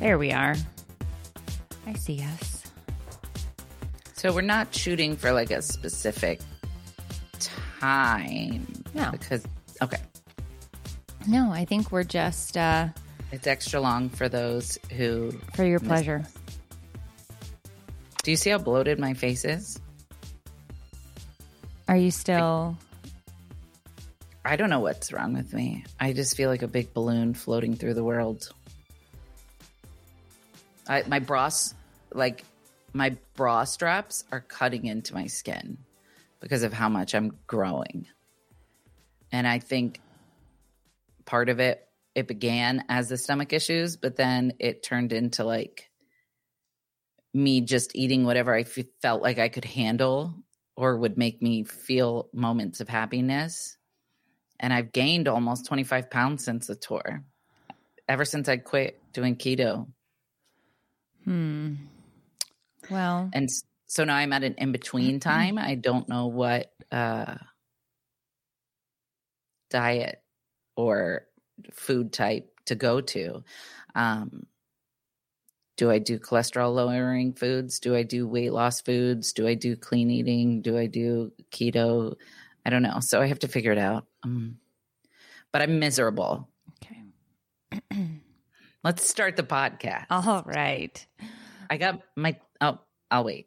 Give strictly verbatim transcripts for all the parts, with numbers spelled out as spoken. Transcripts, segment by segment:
There we are. I see us. So we're not shooting for like a specific time. No. Because, okay. No, I think we're just... Uh, it's extra long for those who... For your pleasure. Us. Do you see how bloated my face is? Are you still... I, I don't know what's wrong with me. I just feel like a big balloon floating through the world. I, my bra, like my bra straps are cutting into my skin because of how much I'm growing. And I think part of it, it began as the stomach issues, but then it turned into like me just eating whatever I f- felt like I could handle or would make me feel moments of happiness. And I've gained almost twenty-five pounds since the tour, ever since I quit doing keto. Hmm. Well, and so now I'm at an in-between time. I don't know what uh, diet or food type to go to. Um, do I do cholesterol lowering foods? Do I do weight loss foods? Do I do clean eating? Do I do keto? I don't know. So I have to figure it out. Um, but I'm miserable. Okay. Let's start the podcast. All right. I got my... Oh, I'll wait.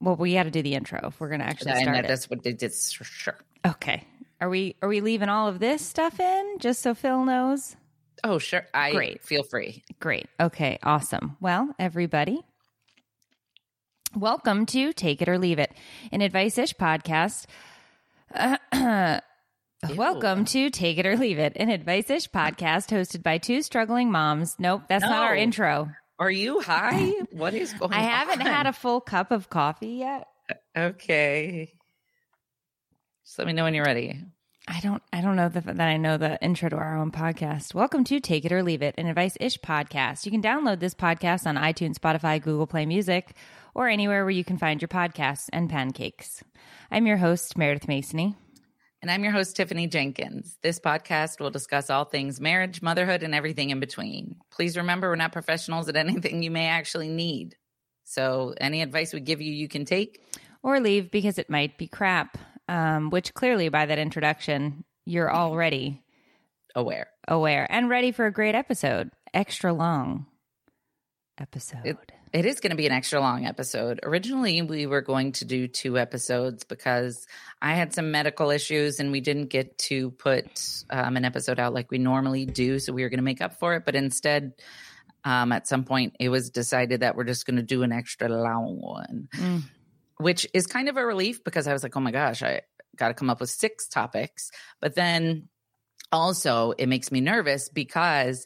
Well, we got to do the intro if we're going to actually start that, it. That's what they did. Sure. Okay. Are we Are we leaving all of this stuff in just so Phil knows? Oh, sure. I Great. Feel free. Great. Okay. Awesome. Well, everybody, welcome to Take It or Leave It, an advice-ish podcast. Uh, Ew. Welcome to Take It or Leave It, an advice-ish podcast hosted by two struggling moms. Nope, that's no. not our intro. Are you high? What is going on? I haven't on? had a full cup of coffee yet. Okay. Just let me know when you're ready. I don't I don't know the, that I know the intro to our own podcast. Welcome to Take It or Leave It, an advice-ish podcast. You can download this podcast on iTunes, Spotify, Google Play Music, or anywhere where you can find your podcasts and pancakes. I'm your host, Meredith Masony. And I'm your host, Tiffany Jenkins. This podcast will discuss all things marriage, motherhood, and everything in between. Please remember, we're not professionals at anything you may actually need. So any advice we give you, you can take. Or leave, because it might be crap, um, which clearly by that introduction, you're already aware. Aware and ready for a great episode. Extra long episode. It, it is going to be an extra long episode. Originally, we were going to do two episodes because I had some medical issues and we didn't get to put um, an episode out like we normally do. So we were going to make up for it. But instead, um, at some point, it was decided that we're just going to do an extra long one, mm. which is kind of a relief because I was like, oh my gosh, I got to come up with six topics. But then also it makes me nervous because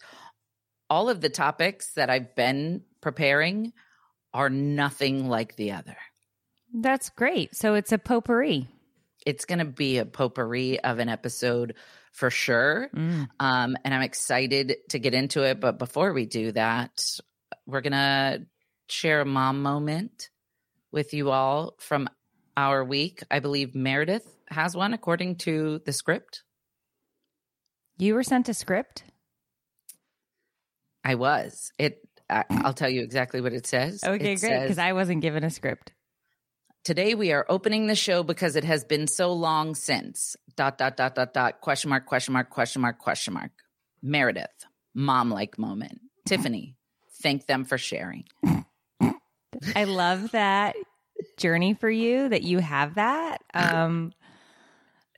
all of the topics that I've been preparing are nothing like the other. That's great. So it's a potpourri. It's going to be a potpourri of an episode for sure. Mm. Um, and I'm excited to get into it. But before we do that, we're going to share a mom moment with you all from our week. I believe Meredith has one according to the script. You were sent a script? I was. It. I, I'll tell you exactly what it says. Okay, it great, because I wasn't given a script. Today we are opening the show because it has been so long since... Dot, dot, dot, dot, dot, question mark, question mark, question mark, question mark. Meredith, mom-like moment. Tiffany, thank them for sharing. I love that journey for you, that you have that. Um,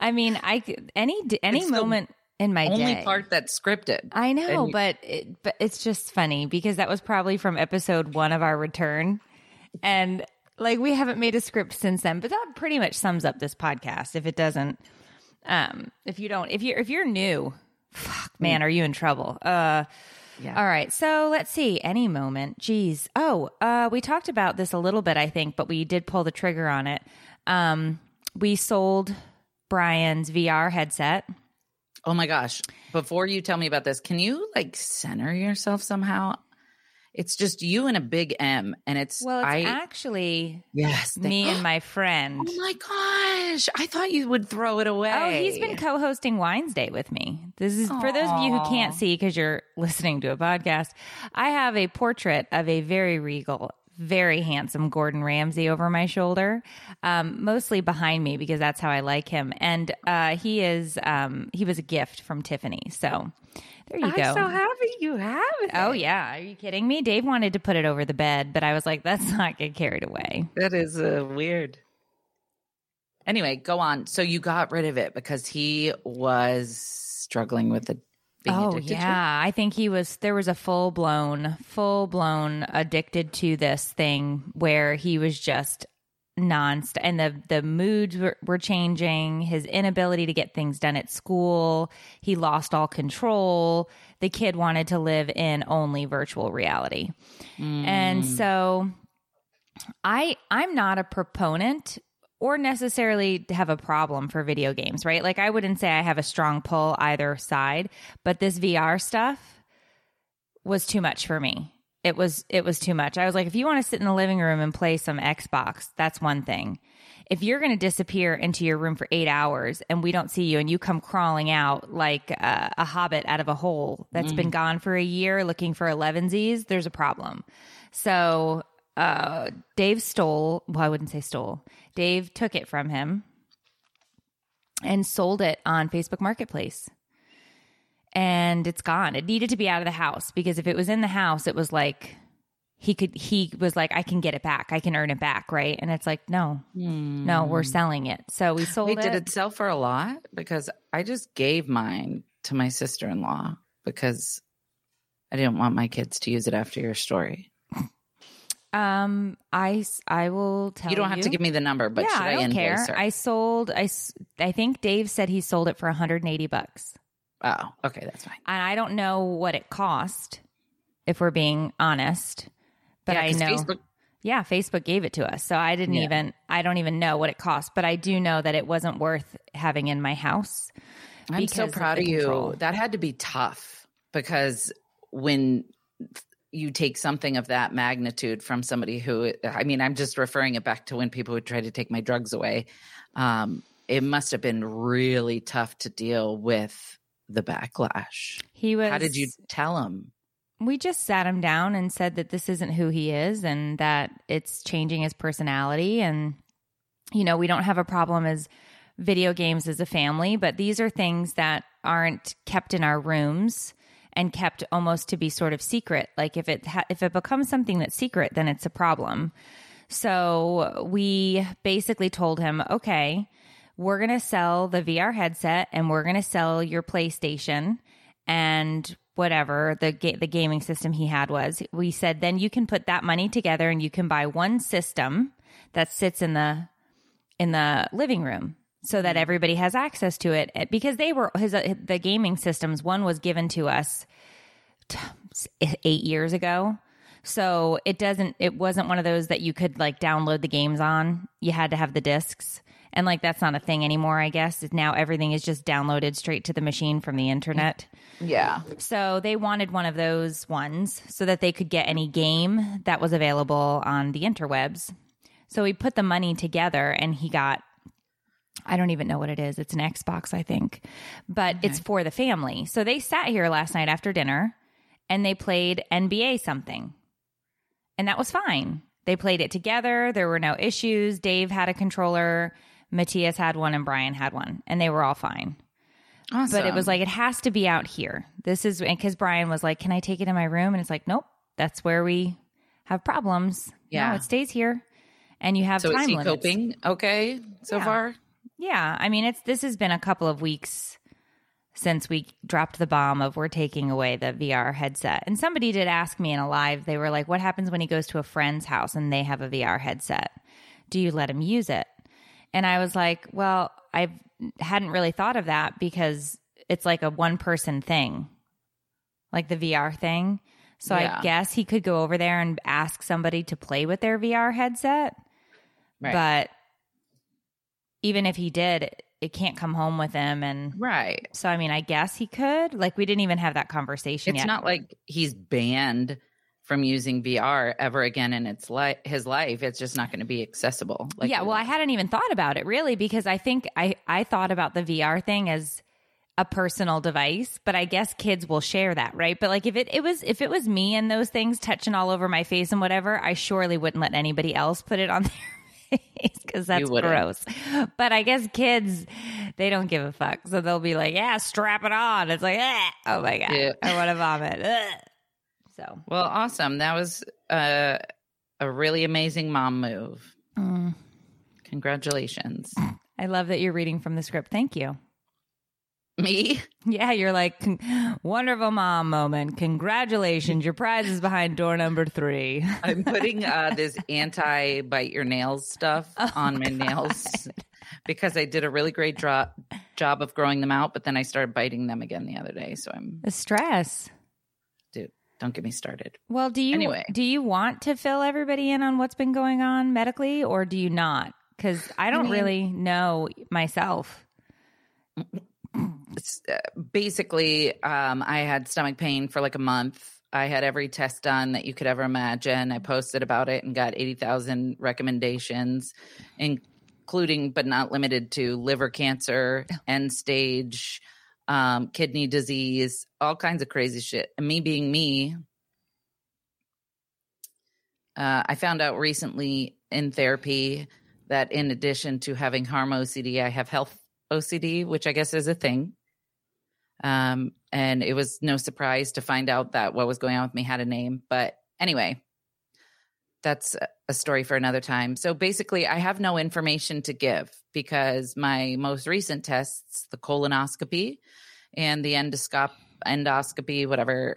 I mean, I any any it's moment... The- in my only day. Part that's scripted. I know, and but it, but it's just funny because that was probably from episode one of our return. And like, we haven't made a script since then, but that pretty much sums up this podcast. If it doesn't, um, if you don't, if you're, if you're new, fuck man, are you in trouble? Uh, yeah. All right. So let's see. Any moment. Geez. Oh, uh, we talked about this a little bit, I think, but we did pull the trigger on it. Um, we sold Brian's V R headset. Oh my gosh. Before you tell me about this, can you like center yourself somehow? It's just you and a big M, and it's well, it's I, actually yes, they, me and my friend. Oh my gosh! I thought you would throw it away. Oh, he's been co-hosting Wines Day with me. This is Aww. For those of you who can't see because you're listening to a podcast. I have a portrait of a very regal, very handsome Gordon Ramsay over my shoulder, um, mostly behind me because that's how I like him. And uh, he is um, he was a gift from Tiffany, so. There you I'm go. I'm so happy you have it. Oh, yeah. Are you kidding me? Dave wanted to put it over the bed, but I was like, let's not get carried away. That is uh, weird. Anyway, go on. So you got rid of it because he was struggling with it. Being oh, addicted yeah. To? I think he was, there was a full blown, full blown addicted to this thing where he was just nonstop. And the, the moods were, were changing, his inability to get things done at school. He lost all control. The kid wanted to live in only virtual reality. Mm. And so I, I'm not a proponent or necessarily have a problem for video games, right? Like I wouldn't say I have a strong pull either side, but this V R stuff was too much for me. It was it was too much. I was like, if you want to sit in the living room and play some Xbox, that's one thing. If you're going to disappear into your room for eight hours and we don't see you and you come crawling out like uh, a hobbit out of a hole that's mm. been gone for a year looking for elevensies, there's a problem. So uh, Dave stole – well, I wouldn't say stole. Dave took it from him and sold it on Facebook Marketplace. And it's gone. It needed to be out of the house because if it was in the house, it was like he could, he was like, I can get it back. I can earn it back. Right. And it's like, no, mm. no, we're selling it. So we sold Wait, it. Did it sell for a lot? Because I just gave mine to my sister-in-law because I didn't want my kids to use it after your story. Um, I, I will tell you. You don't have you. to give me the number, but yeah, should I, I don't invoice care. her? I sold, I, I think Dave said he sold it for one hundred eighty bucks. Oh, okay. That's fine. And I don't know what it cost, if we're being honest, but yeah, I know. Facebook- yeah. Facebook gave it to us. So I didn't yeah. even, I don't even know what it cost, but I do know that it wasn't worth having in my house. I'm so proud of, of you. Control. That had to be tough because when you take something of that magnitude from somebody who, I mean, I'm just referring it back to when people would try to take my drugs away. Um, it must have been really tough to deal with. The backlash. He was. How did you tell him? We just sat him down and said that this isn't who he is and that it's changing his personality. And, you know, we don't have a problem as video games as a family, but these are things that aren't kept in our rooms and kept almost to be sort of secret. Like if it ha- if it becomes something that's secret, then it's a problem. So we basically told him, okay, we're going to sell the V R headset and we're going to sell your PlayStation and whatever the ga- the gaming system he had was. We said, then you can put that money together and you can buy one system that sits in the in the living room so that everybody has access to it. Because they were his uh, the gaming systems, one was given to us eight years ago. So it doesn't it wasn't one of those that you could like download the games on. You had to have the discs. And like, that's not a thing anymore, I guess. Now everything is just downloaded straight to the machine from the internet. Yeah. So they wanted one of those ones so that they could get any game that was available on the interwebs. So we put the money together and he got, I don't even know what it is. It's an Xbox, I think, but okay. It's for the family. So they sat here last night after dinner and they played N B A something. And that was fine. They played it together. There were no issues. Dave had a controller. Matias had one and Brian had one and they were all fine. Awesome. But it was like, it has to be out here. This is because Brian was like, can I take it in my room? And it's like, nope, that's where we have problems. Yeah. No, it stays here and you have so time limits. So is he coping okay so yeah. far? Yeah. I mean, it's, this has been a couple of weeks since we dropped the bomb of we're taking away the V R headset. And somebody did ask me in a live, they were like, what happens when he goes to a friend's house and they have a V R headset? Do you let him use it? And I was like, well, I hadn't really thought of that because it's like a one-person thing, like the V R thing. So yeah. I guess he could go over there and ask somebody to play with their V R headset. Right. But even if he did, it can't come home with him. And right. So, I mean, I guess he could. Like, we didn't even have that conversation it's yet. It's not like he's banned from using V R ever again in its li- his life. It's just not going to be accessible. Like, yeah, well, I hadn't even thought about it, really, because I think I, I thought about the V R thing as a personal device, but I guess kids will share that, right? But like if it, it was if it was me and those things touching all over my face and whatever, I surely wouldn't let anybody else put it on their face because that's gross. But I guess kids, they don't give a fuck. So they'll be like, yeah, strap it on. It's like, eh, oh my God, yeah. I want to vomit. Ugh. So well, awesome. That was uh, a really amazing mom move. Mm. Congratulations. I love that you're reading from the script. Thank you. Me? Yeah, you're like, wonderful mom moment. Congratulations. Your prize is behind door number three. I'm putting uh, this anti-bite your nails stuff oh, on my God. nails because I did a really great dro- job of growing them out, but then I started biting them again the other day. So I'm... The stress. Dude, don't get me started. Well, do you, anyway. do you want to fill everybody in on what's been going on medically or do you not? Because I don't I mean, really know myself. Basically, um, I had stomach pain for like a month. I had every test done that you could ever imagine. I posted about it and got eighty thousand recommendations, including but not limited to liver cancer, end stage, um, kidney disease, all kinds of crazy shit. And me being me, uh, I found out recently in therapy that in addition to having harm O C D, I have health O C D, which I guess is a thing. Um, and it was no surprise to find out that what was going on with me had a name. But anyway, that's a story for another time. So basically, I have no information to give because my most recent tests, the colonoscopy and the endoscop- endoscopy, whatever,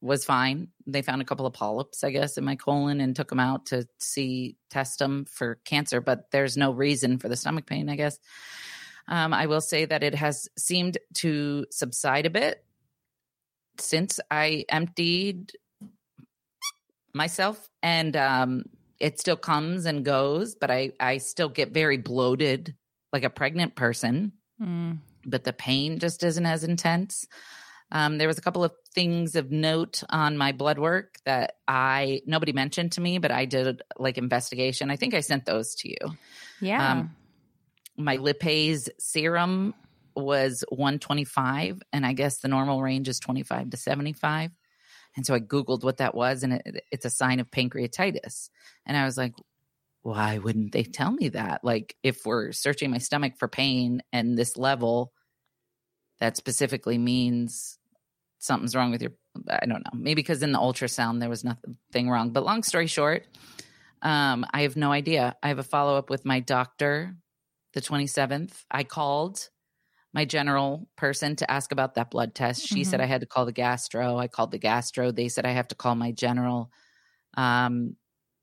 was fine. They found a couple of polyps, I guess, in my colon and took them out to see, test them for cancer. But there's no reason for the stomach pain, I guess. Um, I will say that it has seemed to subside a bit since I emptied myself, and um, it still comes and goes, but I, I still get very bloated like a pregnant person, mm. but the pain just isn't as intense. Um, there was a couple of things of note on my blood work that I nobody mentioned to me, but I did like investigation. I think I sent those to you. Yeah. Um, My lipase serum was one twenty-five, and I guess the normal range is twenty-five to seventy-five. And so I Googled what that was, and it, it's a sign of pancreatitis. And I was like, why wouldn't they tell me that? Like, if we're searching my stomach for pain and this level, that specifically means something's wrong with your – I don't know. Maybe because in the ultrasound there was nothing wrong. But long story short, um, I have no idea. I have a follow-up with my doctor – the twenty-seventh, I called my general person to ask about that blood test. She mm-hmm. said I had to call the gastro. I called the gastro. They said I have to call my general, um,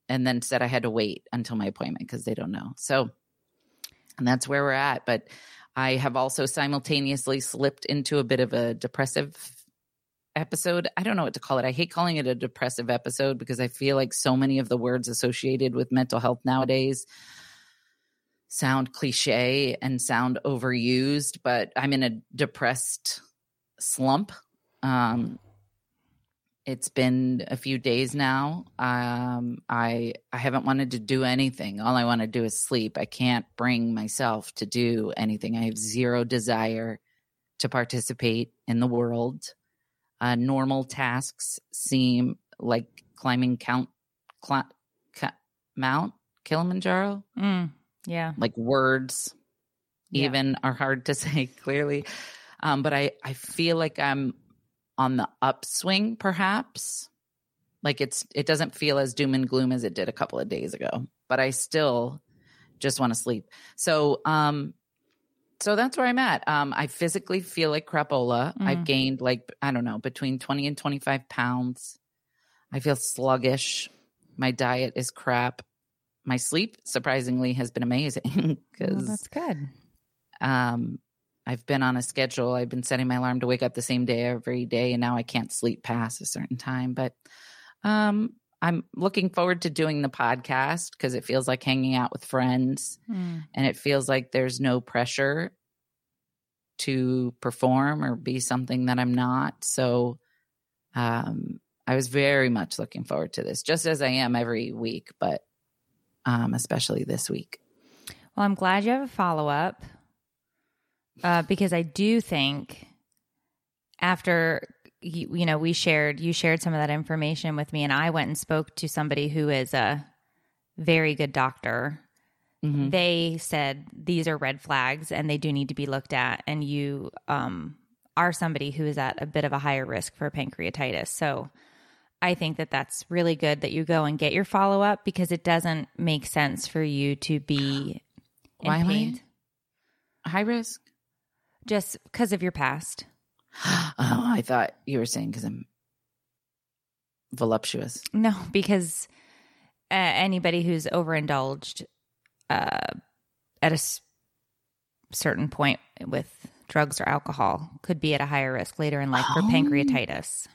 and then said I had to wait until my appointment because they don't know. So, and that's where we're at. But I have also simultaneously slipped into a bit of a depressive episode. I don't know what to call it. I hate calling it a depressive episode because I feel like so many of the words associated with mental health nowadays sound cliche and sound overused, but I'm in a depressed slump. Um, it's been a few days now. Um, I I haven't wanted to do anything. All I want to do is sleep. I can't bring myself to do anything. I have zero desire to participate in the world. Uh, normal tasks seem like climbing count, cl- ca- Mount Kilimanjaro. Mm. Yeah. Like words even yeah. are hard to say clearly. Um, but I, I feel like I'm on the upswing perhaps. Like it's it doesn't feel as doom and gloom as it did a couple of days ago. But I still just want to sleep. So um, so that's where I'm at. Um, I physically feel like crapola. Mm. I've gained like, I don't know, between twenty and twenty-five pounds. I feel sluggish. My diet is crap. My sleep, surprisingly, has been amazing because well, that's good. Um, I've been on a schedule. I've been setting my alarm to wake up the same day every day, and now I can't sleep past a certain time. But um, I'm looking forward to doing the podcast because it feels like hanging out with friends, mm. and it feels like there's no pressure to perform or be something that I'm not. So um, I was very much looking forward to this, just as I am every week, but um, especially this week. Well, I'm glad you have a follow-up uh, because I do think after, you, you know, we shared, you shared some of that information with me, and I went and spoke to somebody who is a very good doctor. Mm-hmm. They said, these are red flags and they do need to be looked at. And you um, are somebody who is at a bit of a higher risk for pancreatitis. So I think that that's really good that you go and get your follow-up because it doesn't make sense for you to be in Why pain. High risk? Just because of your past. Oh, I thought you were saying because I'm voluptuous. No, because uh, anybody who's overindulged uh, at a s- certain point with drugs or alcohol could be at a higher risk later in life oh. for pancreatitis.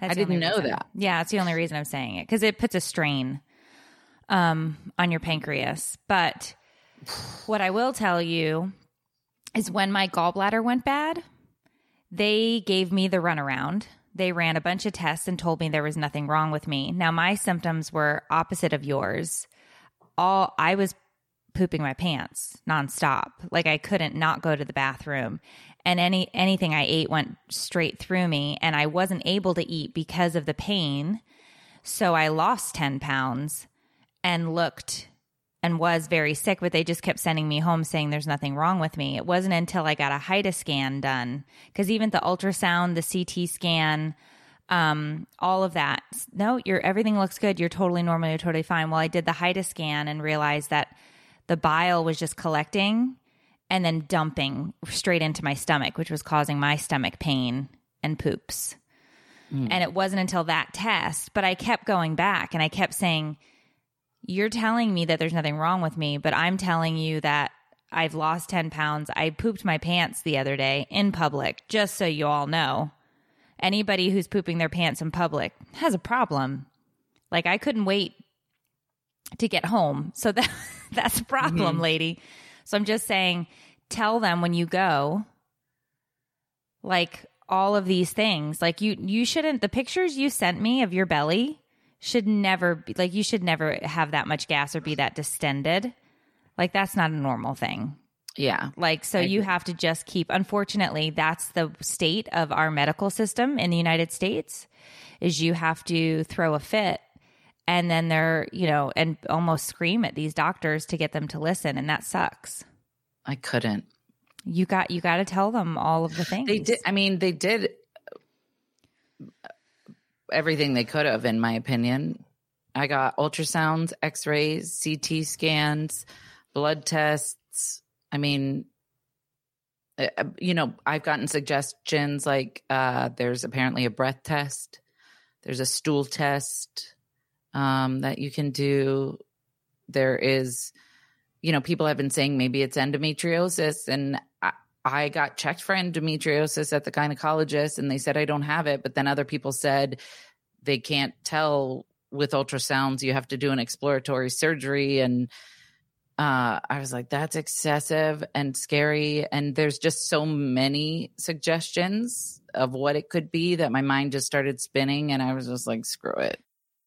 That's I didn't know reason. that. Yeah, that's the only reason I'm saying it, because it puts a strain um, on your pancreas. But what I will tell you is when my gallbladder went bad, they gave me the runaround. They ran a bunch of tests and told me there was nothing wrong with me. Now, my symptoms were opposite of yours. All I was pooping my pants nonstop. Like I couldn't not go to the bathroom. And any anything I ate went straight through me, and I wasn't able to eat because of the pain. So I lost ten pounds and looked and was very sick, but they just kept sending me home saying there's nothing wrong with me. It wasn't until I got a HIDA scan done, because even the ultrasound, the C T scan, um, all of that, no, you're, everything looks good. You're totally normal. You're totally fine. Well, I did the HIDA scan and realized that the bile was just collecting and then dumping straight into my stomach, which was causing my stomach pain and poops. Mm. And it wasn't until that test, but I kept going back and I kept saying, you're telling me that there's nothing wrong with me, but I'm telling you that I've lost ten pounds. I pooped my pants the other day in public, just so you all know. Anybody who's pooping their pants in public has a problem. Like I couldn't wait to get home. So that that's a problem, mm-hmm. lady. So I'm just saying, tell them when you go, like all of these things, like you, you shouldn't, the pictures you sent me of your belly should never be like, you should never have that much gas or be that distended. Like that's not a normal thing. Yeah. Like, so I you agree. have to just keep, unfortunately, that's the state of our medical system in the United States, is you have to throw a fit. And then they're, you know, and almost scream at these doctors to get them to listen. And that sucks. I couldn't. You got, you got to tell them all of the things. They did. I mean, they did everything they could have, in my opinion. I got ultrasounds, x-rays, C T scans, blood tests. I mean, you know, I've gotten suggestions like uh, there's apparently a breath test. There's a stool test. Um, that you can do. There is, you know, people have been saying maybe it's endometriosis, and I, I got checked for endometriosis at the gynecologist and they said I don't have it. But then other people said they can't tell with ultrasounds. You have to do an exploratory surgery. And uh, I was like, that's excessive and scary. And there's just so many suggestions of what it could be that my mind just started spinning, and I was just like, screw it.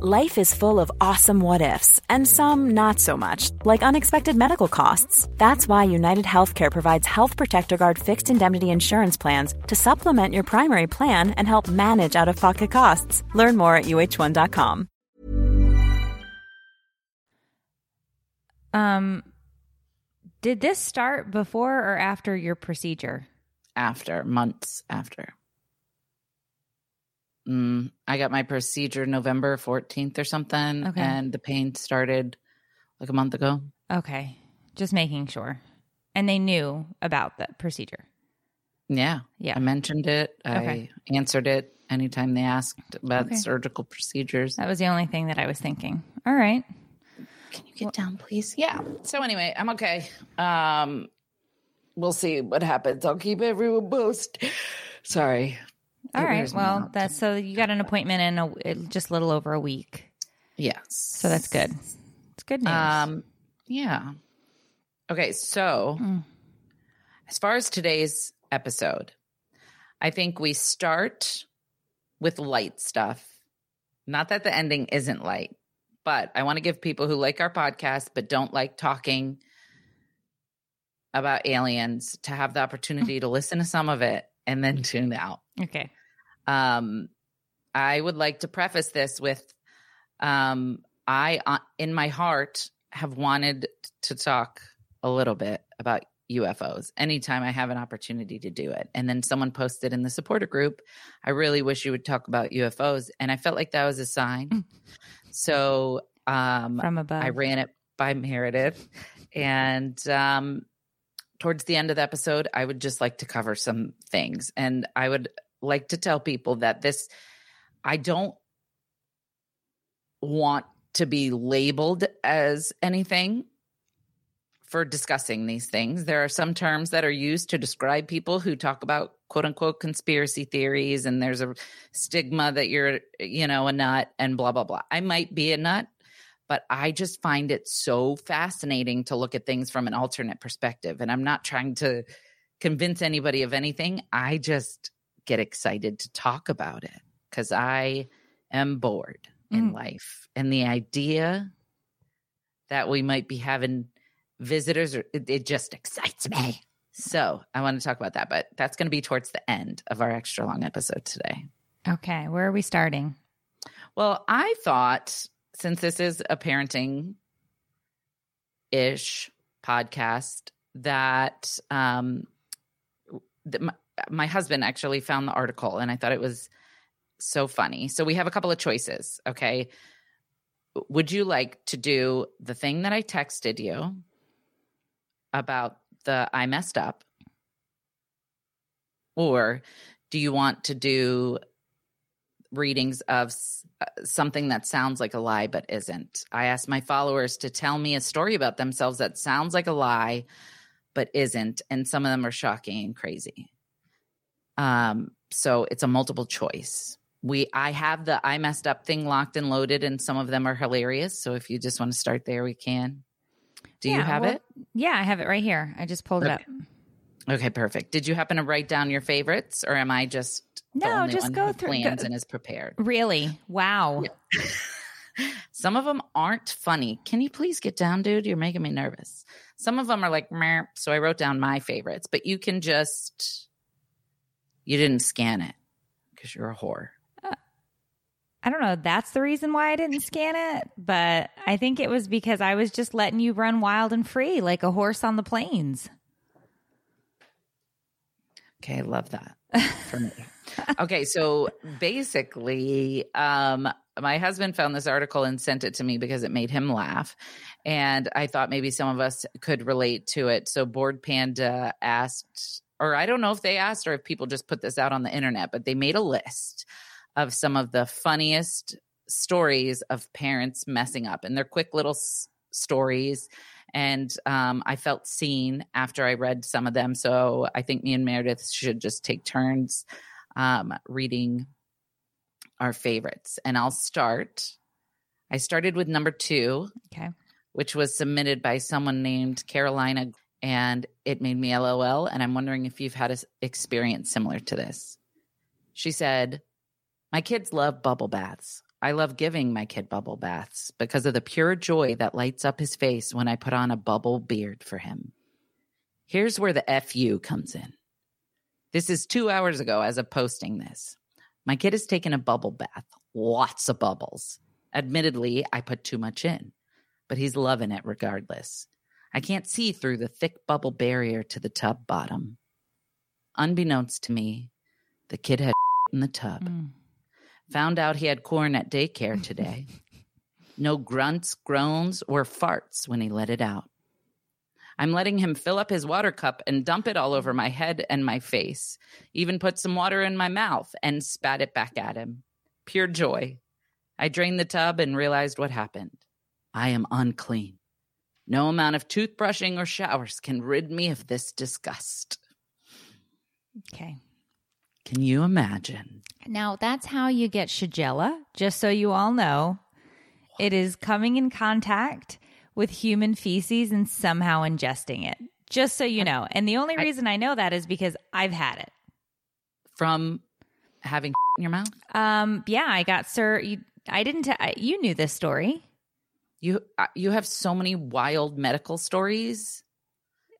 Life is full of awesome what-ifs, and some not so much, like unexpected medical costs. That's why United Healthcare provides Health Protector Guard fixed indemnity insurance plans to supplement your primary plan and help manage out-of-pocket costs. Learn more at u h one dot com. Um, did this start before or after your procedure? After, months after. Mm, I got my procedure November fourteenth or something, okay. And the pain started like a month ago. Okay. Just making sure. And they knew about the procedure. Yeah. Yeah. I mentioned it. Okay. I answered it anytime they asked about okay. surgical procedures. That was the only thing that I was thinking. All right. Can you get well, down, please? Yeah. So anyway, I'm okay. Um, we'll see what happens. I'll keep everyone posted. Sorry. All it right. Well, that's so you got an appointment in a, it, just a little over a week. Yes. So that's good. It's good news. Um, yeah. Okay. So mm. as far as today's episode, I think we start with light stuff. Not that the ending isn't light, but I want to give people who like our podcast but don't like talking about aliens to have the opportunity to listen to some of it and then tune out. Okay. Um, I would like to preface this with, um, I, uh, in my heart, have wanted to talk a little bit about U F Os anytime I have an opportunity to do it. And then someone posted in the supporter group, I really wish you would talk about U F Os. And I felt like that was a sign. So um, From above. I ran it by Meredith. And um, towards the end of the episode, I would just like to cover some things. And I would like to tell people that this, I don't want to be labeled as anything for discussing these things. There are some terms that are used to describe people who talk about quote unquote conspiracy theories, and there's a stigma that you're, you know, a nut and blah, blah, blah. I might be a nut, but I just find it so fascinating to look at things from an alternate perspective. And I'm not trying to convince anybody of anything. I just get excited to talk about it because I am bored in mm. life. And the idea that we might be having visitors, it, it just excites me. So I want to talk about that, but that's going to be towards the end of our extra long episode today. Okay. Where are we starting? Well, I thought since this is a parenting-ish podcast that um, th- my, my husband actually found the article, and I thought it was so funny. So we have a couple of choices, okay? Would you like to do the thing that I texted you about the I messed up? Or do you want to do readings of something that sounds like a lie but isn't? I asked my followers to tell me a story about themselves that sounds like a lie but isn't, and some of them are shocking and crazy. Um, so it's a multiple choice. We, I have the I messed up thing locked and loaded, and some of them are hilarious. So if you just want to start there, we can. Do yeah, you have well, it? Yeah, I have it right here. I just pulled okay. it up. Okay, perfect. Did you happen to write down your favorites, or am I just no? The only just one go who through plans go, and is prepared. Really? Wow. Yeah. Some of them aren't funny. Can you please get down, dude? You're making me nervous. Some of them are like, meh. So I wrote down my favorites, but you can just. You didn't scan it because you're a whore. Uh, I don't know. That's the reason why I didn't scan it, but I think it was because I was just letting you run wild and free like a horse on the plains. Okay, I love that for me. Okay, so basically, um, my husband found this article and sent it to me because it made him laugh, and I thought maybe some of us could relate to it. So Bored Panda asked... or I don't know if they asked or if people just put this out on the internet, but they made a list of some of the funniest stories of parents messing up. And they're quick little s- stories. And um, I felt seen after I read some of them. So I think me and Meredith should just take turns um, reading our favorites. And I'll start. I started with number two, okay, which was submitted by someone named Carolina. and it made me LOL, and I'm wondering if you've had an experience similar to this. She said, my kids love bubble baths. I love giving my kid bubble baths because of the pure joy that lights up his face when I put on a bubble beard for him. Here's where the F U comes in. This is two hours ago as of posting this. My kid has taken a bubble bath, lots of bubbles. Admittedly, I put too much in, but he's loving it regardless. I can't see through the thick bubble barrier to the tub bottom. Unbeknownst to me, the kid had in the tub. Mm. Found out he had corn at daycare today. No grunts, groans, or farts when he let it out. I'm letting him fill up his water cup and dump it all over my head and my face. Even put some water in my mouth and spat it back at him. Pure joy. I drained the tub and realized what happened. I am unclean. No amount of toothbrushing or showers can rid me of this disgust. Okay. Can you imagine? Now, that's how you get Shigella, just so you all know. It is coming in contact with human feces and somehow ingesting it, just so you know. And the only reason I, I know that is because I've had it. From having in your mouth? Um, yeah, I got, sir, you, I didn't, t- I, you knew this story. You you have so many wild medical stories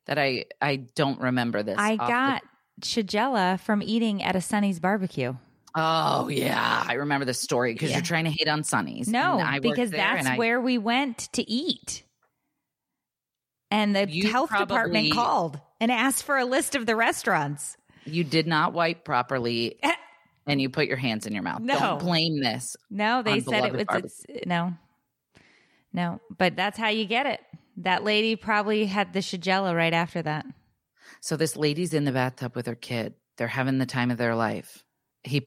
that I, I don't remember this. I got the- Shigella from eating at a Sunny's barbecue. Oh, yeah. I remember this story because yeah. you're trying to hate on Sunny's. No, I because that's I- where we went to eat. And the you health probably, department called and asked for a list of the restaurants. You did not wipe properly and you put your hands in your mouth. No. Don't blame this. No, they said it was it's, no. No, but that's how you get it. That lady probably had the Shigella right after that. So this lady's in the bathtub with her kid. They're having the time of their life. He,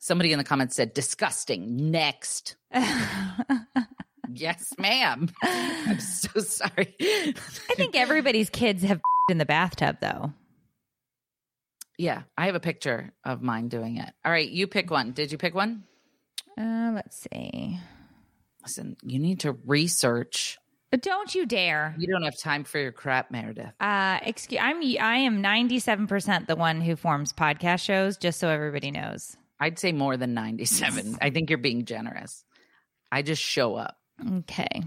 somebody in the comments said, disgusting, next. Yes, ma'am. I'm so sorry. I think everybody's kids have in the bathtub, though. Yeah, I have a picture of mine doing it. All right, you pick one. Did you pick one? Uh, let's see. Listen, you need to research. But don't you dare. You don't have time for your crap, Meredith. Uh, excuse, I'm, I am ninety-seven percent the one who forms podcast shows, just so everybody knows. I'd say more than ninety-seven. I think you're being generous. I just show up. Okay.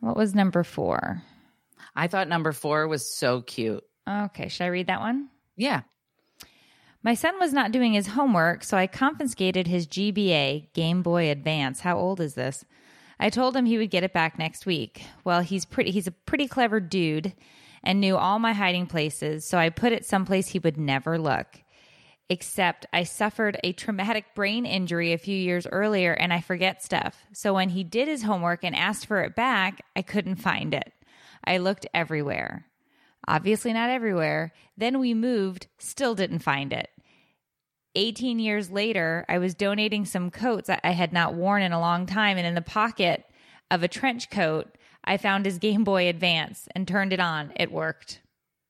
What was number four? I thought number four was so cute. Okay. Should I read that one? Yeah. My son was not doing his homework, so I confiscated his G B A, Game Boy Advance. How old is this? I told him he would get it back next week. Well, he's pretty he's a pretty clever dude and knew all my hiding places, so I put it someplace he would never look. Except I suffered a traumatic brain injury a few years earlier and I forget stuff. So when he did his homework and asked for it back, I couldn't find it. I looked everywhere. Obviously not everywhere. Then we moved, still didn't find it. eighteen years later, I was donating some coats I had not worn in a long time, and in the pocket of a trench coat, I found his Game Boy Advance and turned it on. It worked.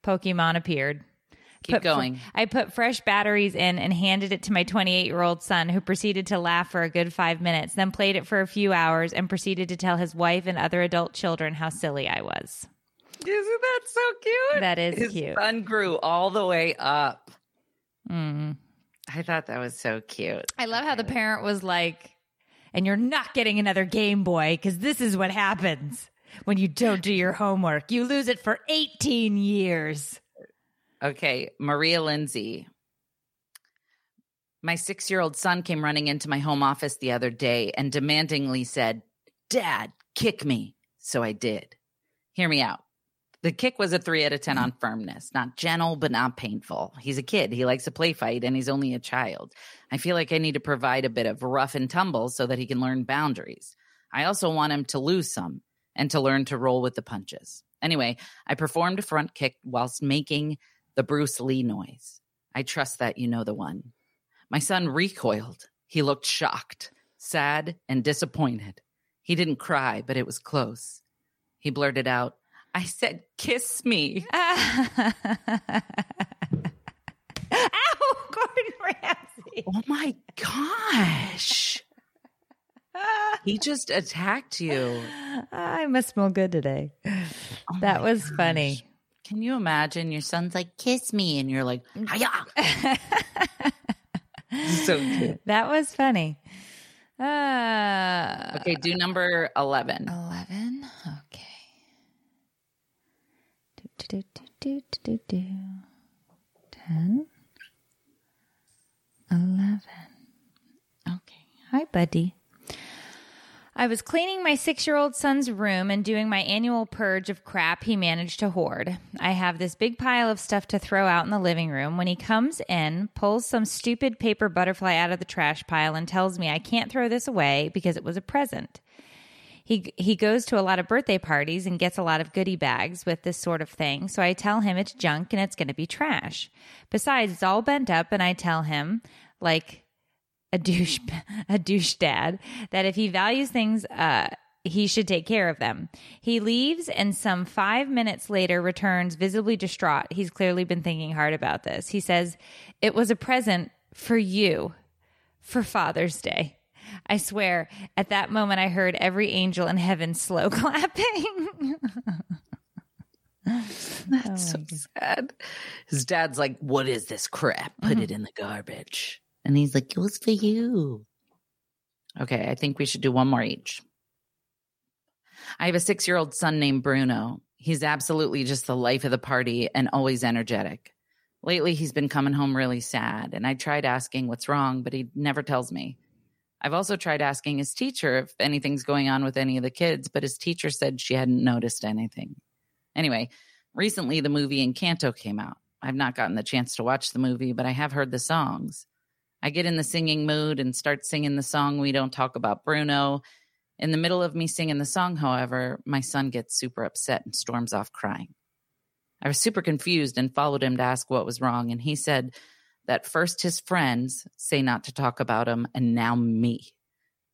Pokemon appeared. Keep put, going. I put fresh batteries in and handed it to my twenty-eight-year-old son, who proceeded to laugh for a good five minutes, then played it for a few hours and proceeded to tell his wife and other adult children how silly I was. Isn't that so cute? That is his cute. His son grew all the way up. Mm-hmm. I thought that was so cute. I love how the parent was like, and you're not getting another Game Boy because this is what happens when you don't do your homework. You lose it for eighteen years. Okay, Maria Lindsay. My six-year-old son came running into my home office the other day and demandingly said, Dad, kick me. So I did. Hear me out. The kick was a three out of ten on firmness. Not gentle, but not painful. He's a kid. He likes a play fight, and he's only a child. I feel like I need to provide a bit of rough and tumble so that he can learn boundaries. I also want him to lose some and to learn to roll with the punches. Anyway, I performed a front kick whilst making the Bruce Lee noise. I trust that you know the one. My son recoiled. He looked shocked, sad, and disappointed. He didn't cry, but it was close. He blurted out, I said, kiss me. Ow, Gordon Ramsay. Oh, my gosh. He just attacked you. I must smell good today. Oh that was gosh. funny. Can you imagine? Your son's like, kiss me. And you're like, hiya. So cute. That was funny. Uh, okay, do number eleven. eleven? Okay. Do, do, do, do, do, do, do. ten. eleven. Okay. Hi, buddy. I was cleaning my six-year-old son's room and doing my annual purge of crap he managed to hoard. I have this big pile of stuff to throw out in the living room when he comes in, pulls some stupid paper butterfly out of the trash pile, and tells me I can't throw this away because it was a present. He he goes to a lot of birthday parties and gets a lot of goodie bags with this sort of thing, so I tell him it's junk and it's going to be trash. Besides, it's all bent up, and I tell him, like... A douche, a douche dad, that if he values things, uh, he should take care of them. He leaves and some five minutes later returns visibly distraught. He's clearly been thinking hard about this. He says, it was a present for you for Father's Day. I swear, at that moment, I heard every angel in heaven slow clapping. That's oh so God. sad. His dad's like, what is this crap? Put mm-hmm. it in the garbage. And he's like, it was for you. Okay, I think we should do one more each. I have a six-year-old son named Bruno. He's absolutely just the life of the party and always energetic. Lately, he's been coming home really sad, and I tried asking what's wrong, but he never tells me. I've also tried asking his teacher if anything's going on with any of the kids, but his teacher said she hadn't noticed anything. Anyway, recently the movie Encanto came out. I've not gotten the chance to watch the movie, but I have heard the songs. I get in the singing mood and start singing the song We Don't Talk About Bruno. In the middle of me singing the song, however, my son gets super upset and storms off crying. I was super confused and followed him to ask what was wrong, and he said that first his friends say not to talk about him, and now me.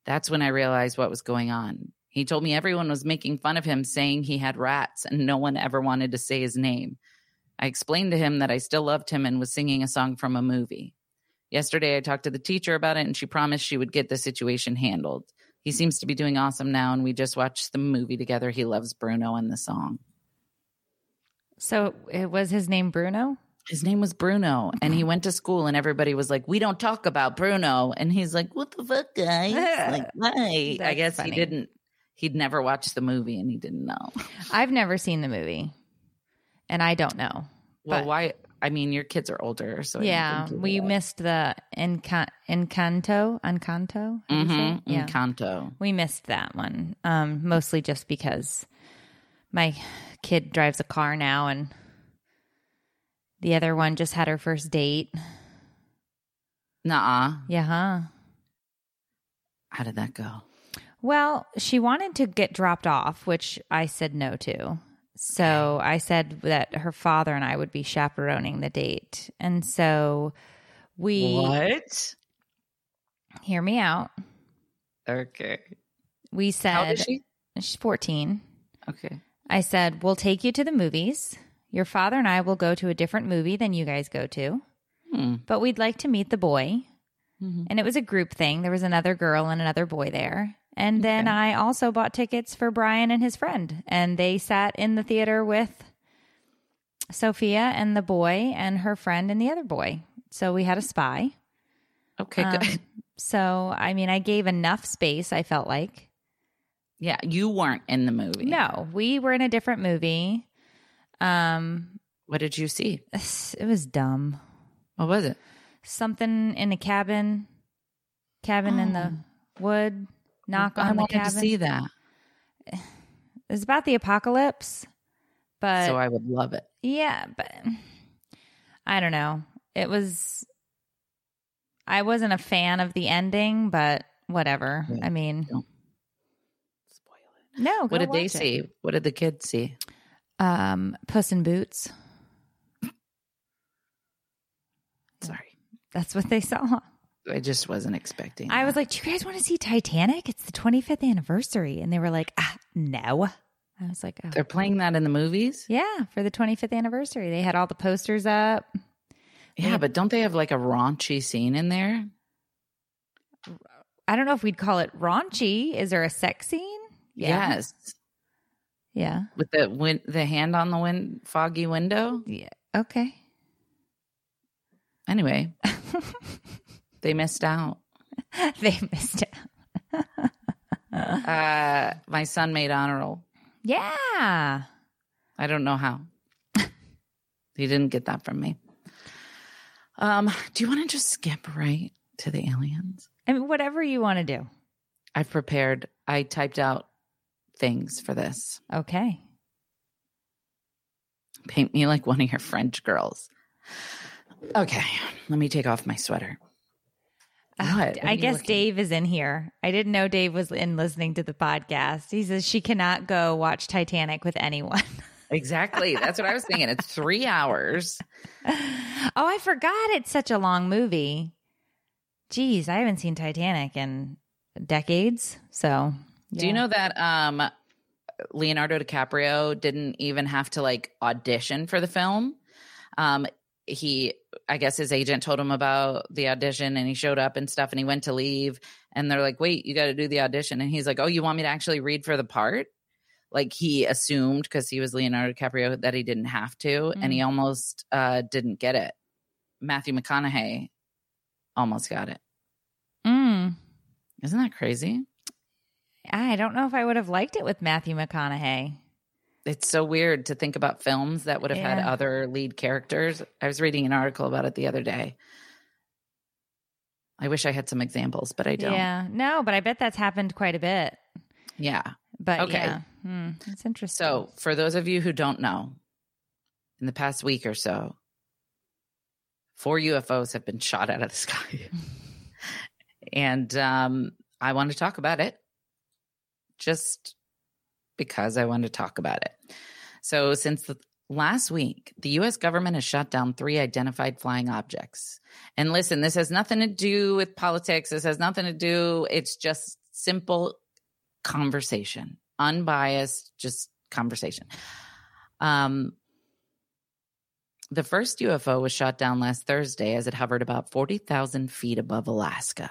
That's when I realized what was going on. He told me everyone was making fun of him, saying he had rats, and no one ever wanted to say his name. I explained to him that I still loved him and was singing a song from a movie. Yesterday, I talked to the teacher about it, and she promised she would get the situation handled. He seems to be doing awesome now, and we just watched the movie together. He loves Bruno and the song. So it was his name Bruno? His name was Bruno, and he went to school, and everybody was like, we don't talk about Bruno. And he's like, what the fuck, guys? Like, why? I guess funny. he didn't. He'd never watched the movie, and he didn't know. I've never seen the movie, and I don't know. Well, but- why... I mean, your kids are older, so yeah, we that. missed the Encanto, Encanto, Encanto. Mm-hmm. Yeah. Encanto. We missed that one, um, mostly just because my kid drives a car now, and the other one just had her first date. Nuh-uh. Yeah. Huh? How did that go? Well, she wanted to get dropped off, which I said no to. So I said that her father and I would be chaperoning the date. And so we... What? Hear me out. Okay. We said... How old is she? She's fourteen. Okay. I said, we'll take you to the movies. Your father and I will go to a different movie than you guys go to. Hmm. But we'd like to meet the boy. Mm-hmm. And it was a group thing. There was another girl and another boy there. And then okay. I also bought tickets for Brian and his friend, and they sat in the theater with Sophia and the boy and her friend and the other boy. So we had a spy. Okay, um, good. So, I mean, I gave enough space, I felt like. Yeah, you weren't in the movie. No, we were in a different movie. Um, what did you see? It was dumb. What was it? Something in a cabin, cabin oh. in the wood. Knock on I the cabin. I wanted to see that. It was about the apocalypse, but so I would love it. Yeah, but I don't know. It was. I wasn't a fan of the ending, but whatever. Yeah. I mean, don't spoil it. No. What did they it. see? What did the kids see? Um, Puss in Boots. Sorry, that's what they saw. I just wasn't expecting that. I was like, do you guys want to see Titanic? It's the twenty-fifth anniversary. And they were like, ah, no. I was like, oh. They're playing that in the movies? Yeah, for the twenty-fifth anniversary. They had all the posters up. Yeah, had- but don't they have like a raunchy scene in there? I don't know if we'd call it raunchy. Is there a sex scene? Yeah. Yes. Yeah. With the win- the hand on the win- foggy window? Yeah. Okay. Anyway. They missed out. They missed out. uh, my son made honor roll. Yeah. I don't know how. He didn't get that from me. Um, do you want to just skip right to the aliens? I mean, whatever you want to do. I've prepared. I typed out things for this. Okay. Paint me like one of your French girls. Okay. Let me take off my sweater. What? I guess looking? Dave is in here. I didn't know Dave was in listening to the podcast. He says she cannot go watch Titanic with anyone. Exactly. That's what I was thinking. It's three hours. Oh, I forgot it's such a long movie. Geez, I haven't seen Titanic in decades. So yeah. Do you know that um, Leonardo DiCaprio didn't even have to like audition for the film? Um, he, I guess his agent told him about the audition and he showed up and stuff and he went to leave and they're like, wait, you got to do the audition. And he's like, oh, you want me to actually read for the part? Like he assumed because he was Leonardo DiCaprio that he didn't have to, mm-hmm. and he almost uh, didn't get it. Matthew McConaughey almost got it. Mm. Isn't that crazy? I don't know if I would have liked it with Matthew McConaughey. It's so weird to think about films that would have yeah. had other lead characters. I was reading an article about it the other day. I wish I had some examples, but I don't. Yeah, no, but I bet that's happened quite a bit. Yeah. But okay. yeah, hmm. That's interesting. So for those of you who don't know, in the past week or so, four U F Os have been shot out of the sky. And um, I want to talk about it just because I want to talk about it. So since the last week, the U S government has shut down three identified flying objects. And listen, this has nothing to do with politics. This has nothing to do. It's just simple conversation, unbiased, just conversation. Um, the first U F O was shot down last Thursday as it hovered about forty thousand feet above Alaska.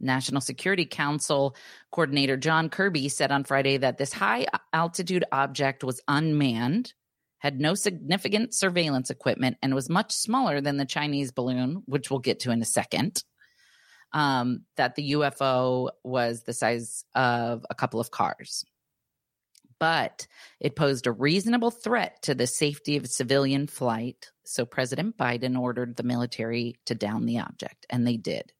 National Security Council coordinator John Kirby said on Friday that this high-altitude object was unmanned, had no significant surveillance equipment, and was much smaller than the Chinese balloon, which we'll get to in a second. Um, that the U F O was the size of a couple of cars. But it posed a reasonable threat to the safety of civilian flight, so President Biden ordered the military to down the object, and they did.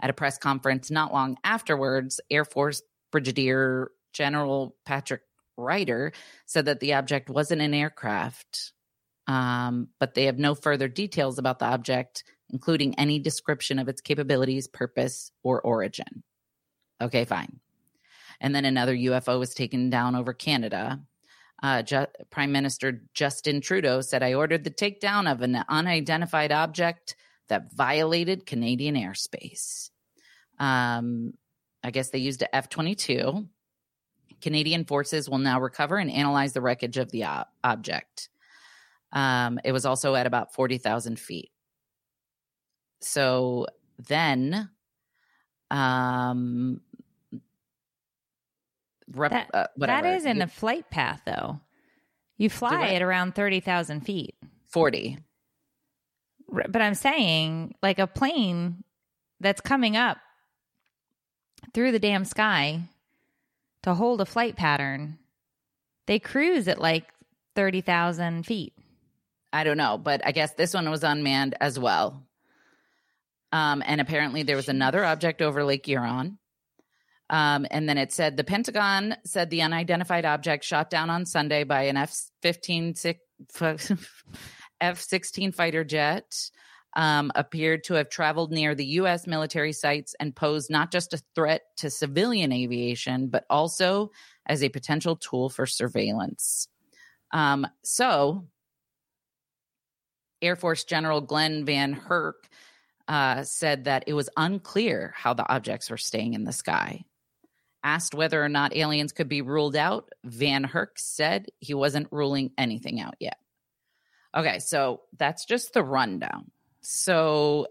At a press conference not long afterwards, Air Force Brigadier General Patrick Ryder said that the object wasn't an aircraft, um, but they have no further details about the object, including any description of its capabilities, purpose, or origin. Okay, fine. And then another U F O was taken down over Canada. Uh, Ju- Prime Minister Justin Trudeau said, I ordered the takedown of an unidentified object that violated Canadian airspace. Um, I guess they used a F twenty-two. Canadian forces will now recover and analyze the wreckage of the ob- object. Um, it was also at about forty thousand feet. So then um, rep, that, uh, that is in you, a flight path, though. You fly at around thirty thousand feet. forty. But I'm saying, like, a plane that's coming up through the damn sky to hold a flight pattern, they cruise at, like, thirty thousand feet. I don't know, but I guess this one was unmanned as well. Um, and apparently there was another object over Lake Huron. Um, and then it said, the Pentagon said the unidentified object shot down on Sunday by an F fifteen, F sixteen fighter jet um, appeared to have traveled near the U S military sites and posed not just a threat to civilian aviation, but also as a potential tool for surveillance. Um, so Air Force General Glenn Van Herk Uh, said that it was unclear how the objects were staying in the sky. Asked whether or not aliens could be ruled out, Van Herk said he wasn't ruling anything out yet. Okay, so that's just the rundown. So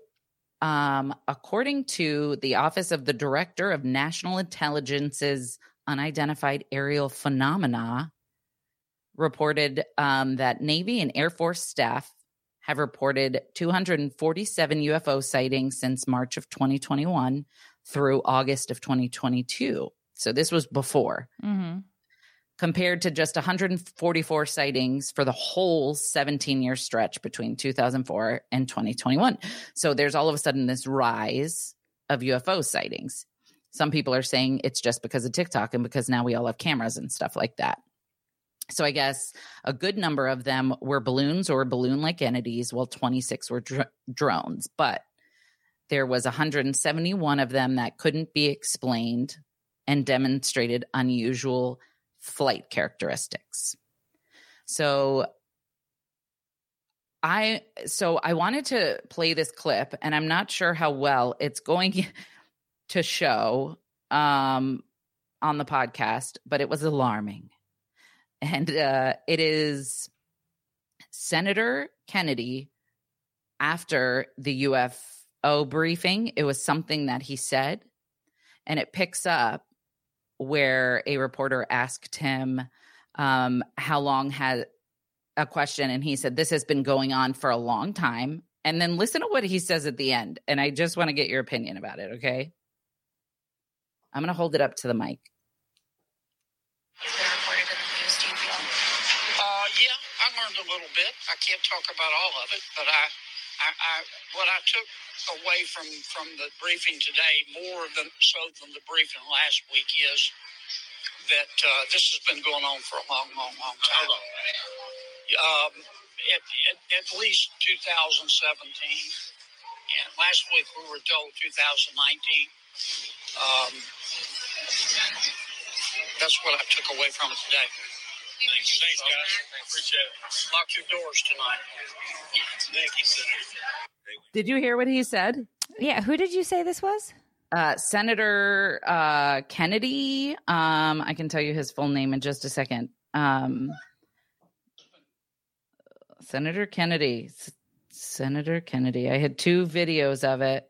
um, according to the Office of the Director of National Intelligence's unidentified aerial phenomena reported um, that Navy and Air Force staff have reported two hundred forty-seven U F O sightings since March of twenty twenty-one through August of twenty twenty-two. So this was before. Mm-hmm. Compared to just one hundred forty-four sightings for the whole seventeen-year stretch between two thousand four and twenty twenty-one. So there's all of a sudden this rise of U F O sightings. Some people are saying it's just because of TikTok and because now we all have cameras and stuff like that. So I guess a good number of them were balloons or balloon-like entities, while twenty-six were dr- drones. But there was one hundred seventy-one of them that couldn't be explained and demonstrated unusual flight characteristics. So I so I wanted to play this clip, and I'm not sure how well it's going to show um, on the podcast, but it was alarming. And uh, it is Senator Kennedy after the U F O briefing. It was something that he said, and it picks up where a reporter asked him um, how long had a question, and he said, this has been going on for a long time. And then listen to what he says at the end. And I just want to get your opinion about it, okay? I'm going to hold it up to the mic. A little bit. I can't talk about all of it, but I, I, I what I took away from, from the briefing today, more than so than the briefing last week, is that uh, this has been going on for a long, long, long time. Um, at, at, at least twenty seventeen, and last week we were told twenty nineteen. Um, that's what I took away from it today. Thanks, Thanks guys. I appreciate it. Lock your doors tonight. Thank you, Senator. Did you hear what he said? Yeah. Who did you say this was? Uh, Senator uh, Kennedy. Um, I can tell you his full name in just a second. Um, Senator Kennedy. S- Senator Kennedy. I had two videos of it.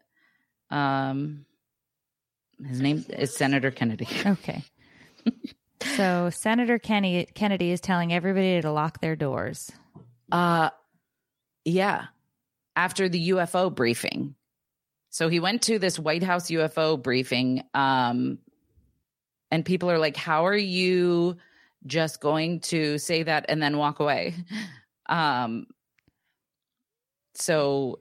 Um, his name is Senator Kennedy. Okay. So Senator Kenny, Kennedy is telling everybody to lock their doors. Uh, yeah. After the U F O briefing. So he went to this White House U F O briefing. Um, and people are like, how are you just going to say that and then walk away? Um, so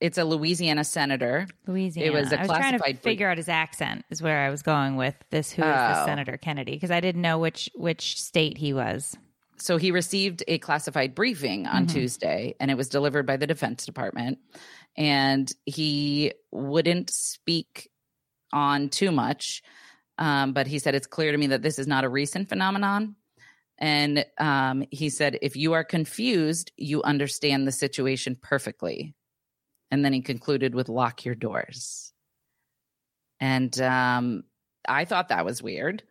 it's a Louisiana senator. Louisiana. It was a I was classified trying to figure brief. out his accent is where I was going with this. Who is oh. the Senator Kennedy? Because I didn't know which which state he was. So he received a classified briefing on mm-hmm. Tuesday, and it was delivered by the Defense Department. And he wouldn't speak on too much, um, but he said, it's clear to me that this is not a recent phenomenon. And um, he said, if you are confused, you understand the situation perfectly. And then he concluded with lock your doors. And um, I thought that was weird.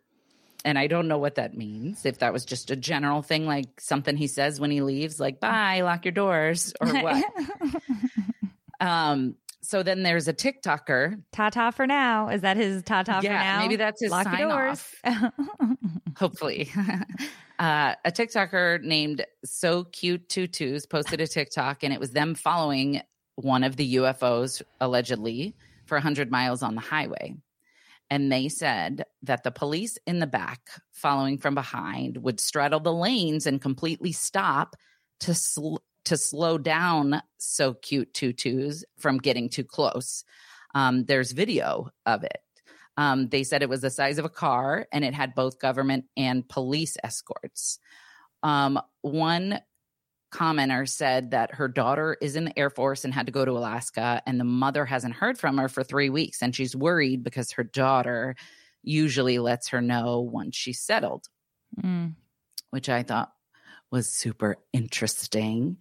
And I don't know what that means. If that was just a general thing, like something he says when he leaves, like, bye, lock your doors or what. um, so then there's a TikToker. Ta-ta for now. Is that his ta-ta yeah, for now? Yeah, maybe that's his lock sign your doors. Off. Hopefully. Uh, a TikToker named So Cute Tutus posted a TikTok, and it was them following one of the U F Os, allegedly, for one hundred miles on the highway. And they said that the police in the back, following from behind, would straddle the lanes and completely stop to sl- to slow down So Cute Tutus from getting too close. Um, there's video of it. Um, they said it was the size of a car, and it had both government and police escorts. Um, one commenter said that her daughter is in the Air Force and had to go to Alaska, and the mother hasn't heard from her for three weeks. And she's worried because her daughter usually lets her know once she's settled, mm. which I thought was super interesting.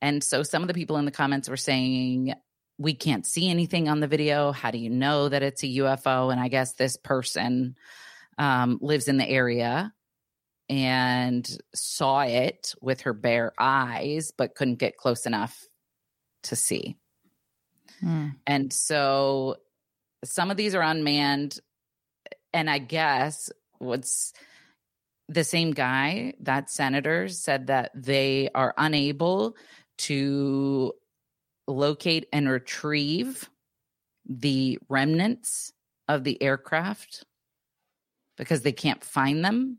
And so some of the people in the comments were saying, we can't see anything on the video. How do you know that it's a U F O? And I guess this person um, lives in the area and saw it with her bare eyes, but couldn't get close enough to see. Mm. And so some of these are unmanned. And I guess what's the same guy, that senator, said that they are unable to locate and retrieve the remnants of the aircraft because they can't find them.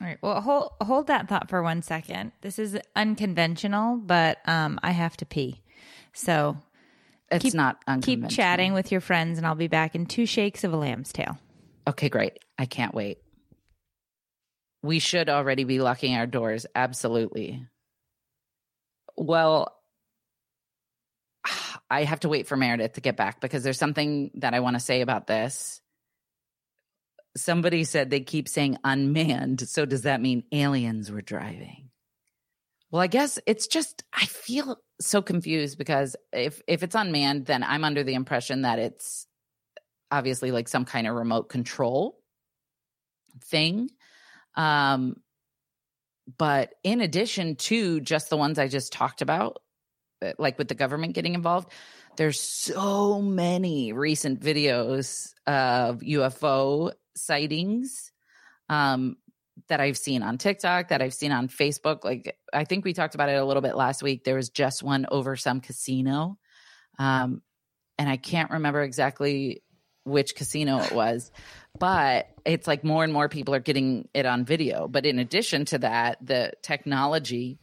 All right. Well, hold hold that thought for one second. This is unconventional, but um, I have to pee. So it's keep, not unconventional. Keep chatting with your friends, and I'll be back in two shakes of a lamb's tail. Okay, great. I can't wait. We should already be locking our doors. Absolutely. Well, I have to wait for Meredith to get back because there's something that I want to say about this. Somebody said they keep saying unmanned. So does that mean aliens were driving? Well, I guess it's just, I feel so confused because if, if it's unmanned, then I'm under the impression that it's obviously like some kind of remote control thing. Um, but in addition to just the ones I just talked about, like with the government getting involved, there's so many recent videos of U F O sightings um, that I've seen on TikTok, that I've seen on Facebook. Like, I think we talked about it a little bit last week. There was just one over some casino. Um, and I can't remember exactly which casino it was, but it's like more and more people are getting it on video. But in addition to that, the technology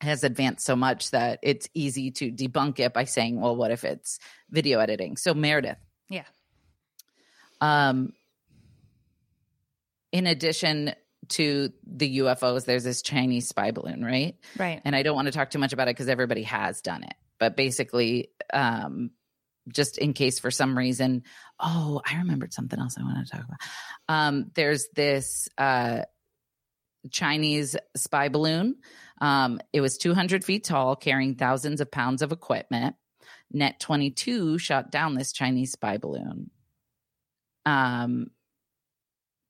has advanced so much that it's easy to debunk it by saying, well, what if it's video editing? So Meredith. Yeah. Um, in addition to the U F Os, there's this Chinese spy balloon, right? Right. And I don't want to talk too much about it because everybody has done it. But basically, um, just in case for some reason, oh, I remembered something else I wanted to talk about. Um, there's this uh, Chinese spy balloon. Um, it was two hundred feet tall, carrying thousands of pounds of equipment. Net twenty-two shot down this Chinese spy balloon. Um,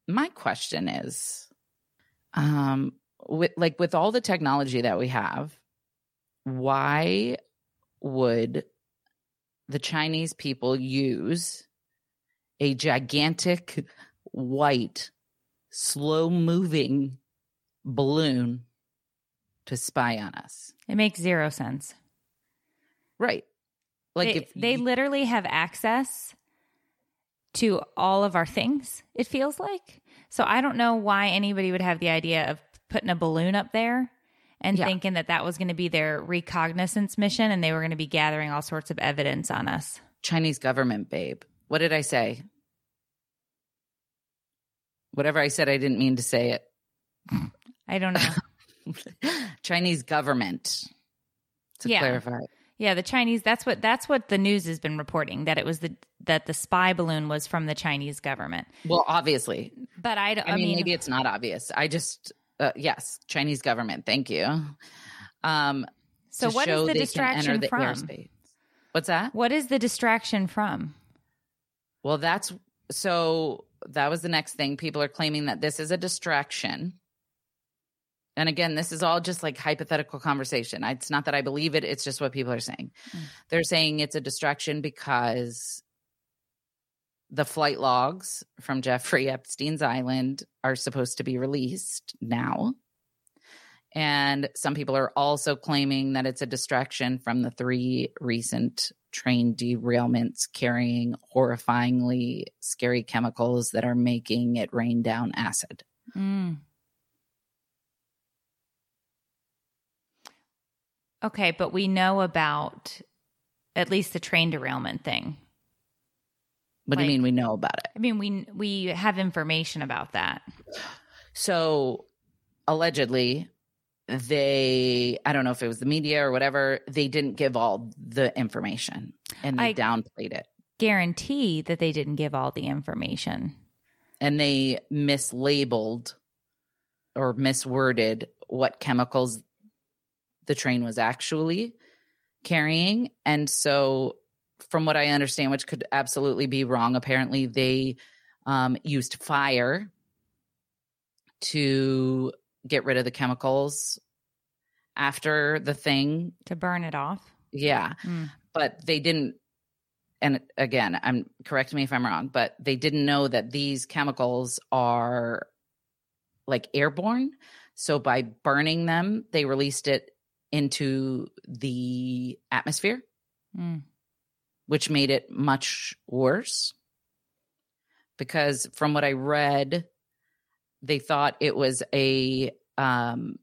my question is, um, with, like with all the technology that we have, why would the Chinese people use a gigantic white, slow-moving balloon to spy on us? It makes zero sense. Right. Like they, if they you, literally have access to all of our things, it feels like. So I don't know why anybody would have the idea of putting a balloon up there and yeah. thinking that that was going to be their reconnaissance mission and they were going to be gathering all sorts of evidence on us. Chinese government, babe. What did I say? Whatever I said, I didn't mean to say it. I don't know. Chinese government to yeah. clarify. Yeah, the Chinese, that's what that's what the news has been reporting, that it was the that the spy balloon was from the Chinese government. Well, obviously. But I don't I, I mean, mean maybe it's not obvious. I just uh, yes, Chinese government. Thank you. Um So what is the distraction the from? Airspace. What's that? What is the distraction from? Well, that's so that was the next thing. People are claiming that this is a distraction. And again, this is all just like hypothetical conversation. It's not that I believe it. It's just what people are saying. Mm. They're saying it's a distraction because the flight logs from Jeffrey Epstein's island are supposed to be released now. And some people are also claiming that it's a distraction from the three recent train derailments carrying horrifyingly scary chemicals that are making it rain down acid. Mm. Okay, but we know about at least the train derailment thing. What like, do you mean we know about it? I mean, we we have information about that. So, allegedly, they, I don't know if it was the media or whatever, they didn't give all the information and they I downplayed it. Guarantee that they didn't give all the information. And they mislabeled or misworded what chemicals the train was actually carrying. And so from what I understand, which could absolutely be wrong, apparently they um, used fire to get rid of the chemicals after the thing. To burn it off? Yeah. Mm. But they didn't, and again, I'm correct me if I'm wrong, but they didn't know that these chemicals are like airborne. So by burning them, they released it into the atmosphere, mm. which made it much worse. Because from what I read, they thought it was a um,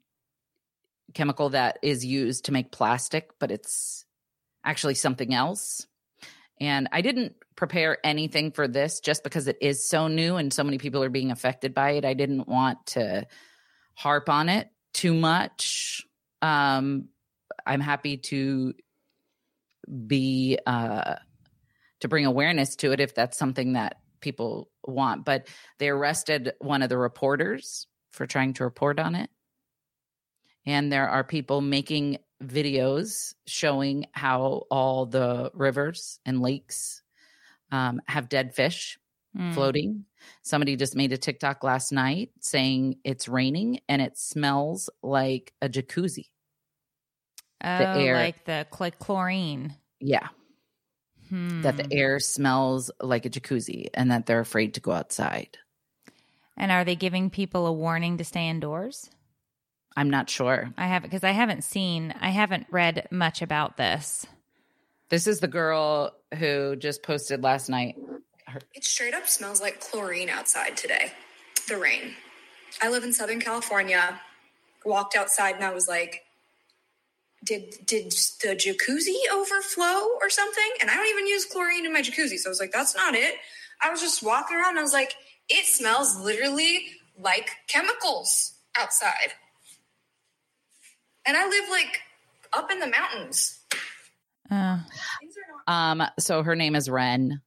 chemical that is used to make plastic, but it's actually something else. And I didn't prepare anything for this just because it is so new and so many people are being affected by it. I didn't want to harp on it too much. Um, I'm happy to be uh, to bring awareness to it if that's something that people want. But they arrested one of the reporters for trying to report on it. And there are people making videos showing how all the rivers and lakes um, have dead fish mm. floating. Somebody just made a TikTok last night saying it's raining and it smells like a jacuzzi. Oh, the air, like the like chlorine. Yeah. Hmm. That the air smells like a jacuzzi and that they're afraid to go outside. And are they giving people a warning to stay indoors? I'm not sure. I haven't, because I haven't seen, I haven't read much about this. This is the girl who just posted last night. Her- it straight up smells like chlorine outside today, the rain. I live in Southern California, walked outside and I was like, did did the jacuzzi overflow or something? And I don't even use chlorine in my jacuzzi. So I was like, that's not it. I was just walking around and I was like, it smells literally like chemicals outside. And I live, like, up in the mountains. Uh, um, so her name is Ren.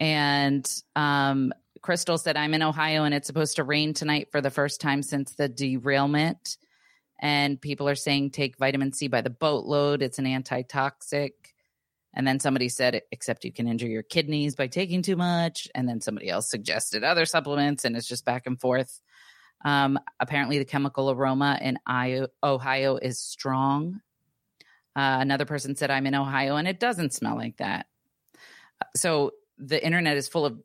And um, Crystal said, I'm in Ohio, and it's supposed to rain tonight for the first time since the derailment. And people are saying take vitamin C by the boatload. It's an antitoxic. And then somebody said, except you can injure your kidneys by taking too much. And then somebody else suggested other supplements, and it's just back and forth. Um, apparently the chemical aroma in I- Ohio is strong. Uh, another person said, I'm in Ohio and it doesn't smell like that. So the internet is full of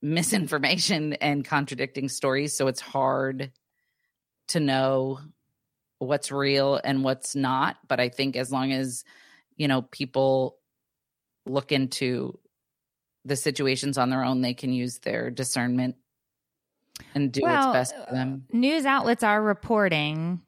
misinformation and contradicting stories. So it's hard to know what's real and what's not. But I think as long as, you know, people look into the situations on their own, they can use their discernment and do well, what's best for them. News outlets are reporting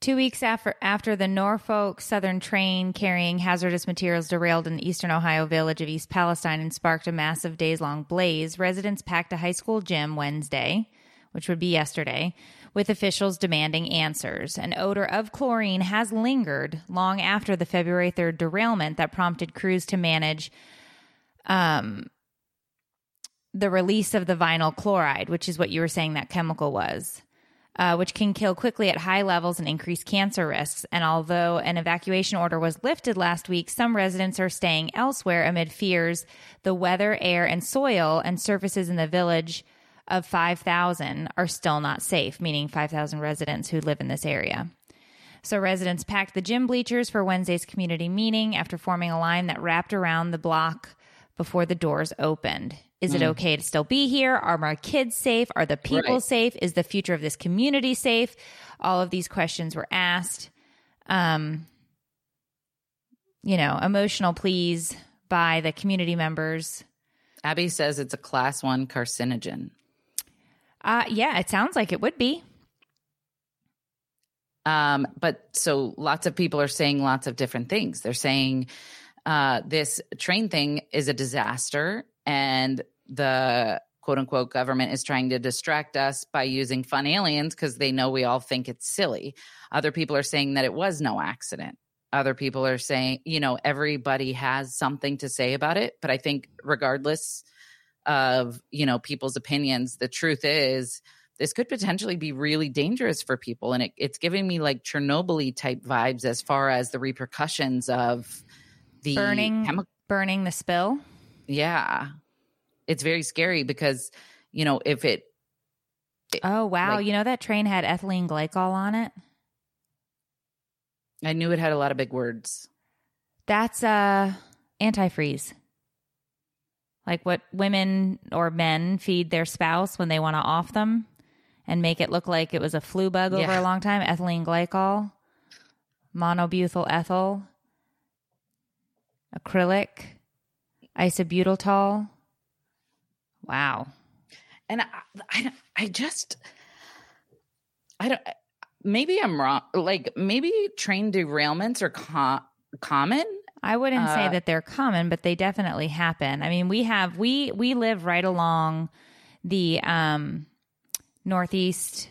two weeks after after the Norfolk Southern train carrying hazardous materials derailed in the eastern Ohio village of East Palestine and sparked a massive days-long blaze, residents packed a high school gym Wednesday, which would be yesterday, with officials demanding answers. An odor of chlorine has lingered long after the February third derailment that prompted crews to manage... Um, the release of the vinyl chloride, which is what you were saying that chemical was, uh, which can kill quickly at high levels and increase cancer risks. And although an evacuation order was lifted last week, some residents are staying elsewhere amid fears the weather, air, and soil and surfaces in the village of five thousand are still not safe, meaning five thousand residents who live in this area. So residents packed the gym bleachers for Wednesday's community meeting after forming a line that wrapped around the block before the doors opened. Is it okay to still be here? Are my kids safe? Are the people right. safe? Is the future of this community safe? All of these questions were asked. Um, you know, emotional pleas by the community members. Abby says it's a class one carcinogen. Uh, yeah, it sounds like it would be. Um, but so lots of people are saying lots of different things. They're saying uh, this train thing is a disaster. And the quote unquote government is trying to distract us by using fun aliens because they know we all think it's silly. Other people are saying that it was no accident. Other people are saying, you know, everybody has something to say about it. But I think regardless of, you know, people's opinions, the truth is this could potentially be really dangerous for people. And it, it's giving me like Chernobyl type vibes as far as the repercussions of the burning, chemi- burning the spill. Yeah. It's very scary because, you know, if it. it oh, wow. Like, you know, that train had ethylene glycol on it. I knew it had a lot of big words. That's uh, antifreeze. Like what women or men feed their spouse when they want to off them and make it look like it was a flu bug over yeah. a long time. Ethylene glycol, monobutyl ethyl, acrylic, isobutyltol. Wow. And I, I, I just, I don't... Maybe I'm wrong. Like maybe train derailments are co- common. I wouldn't uh, say that they're common, but they definitely happen. I mean, we have we we live right along the um, Northeast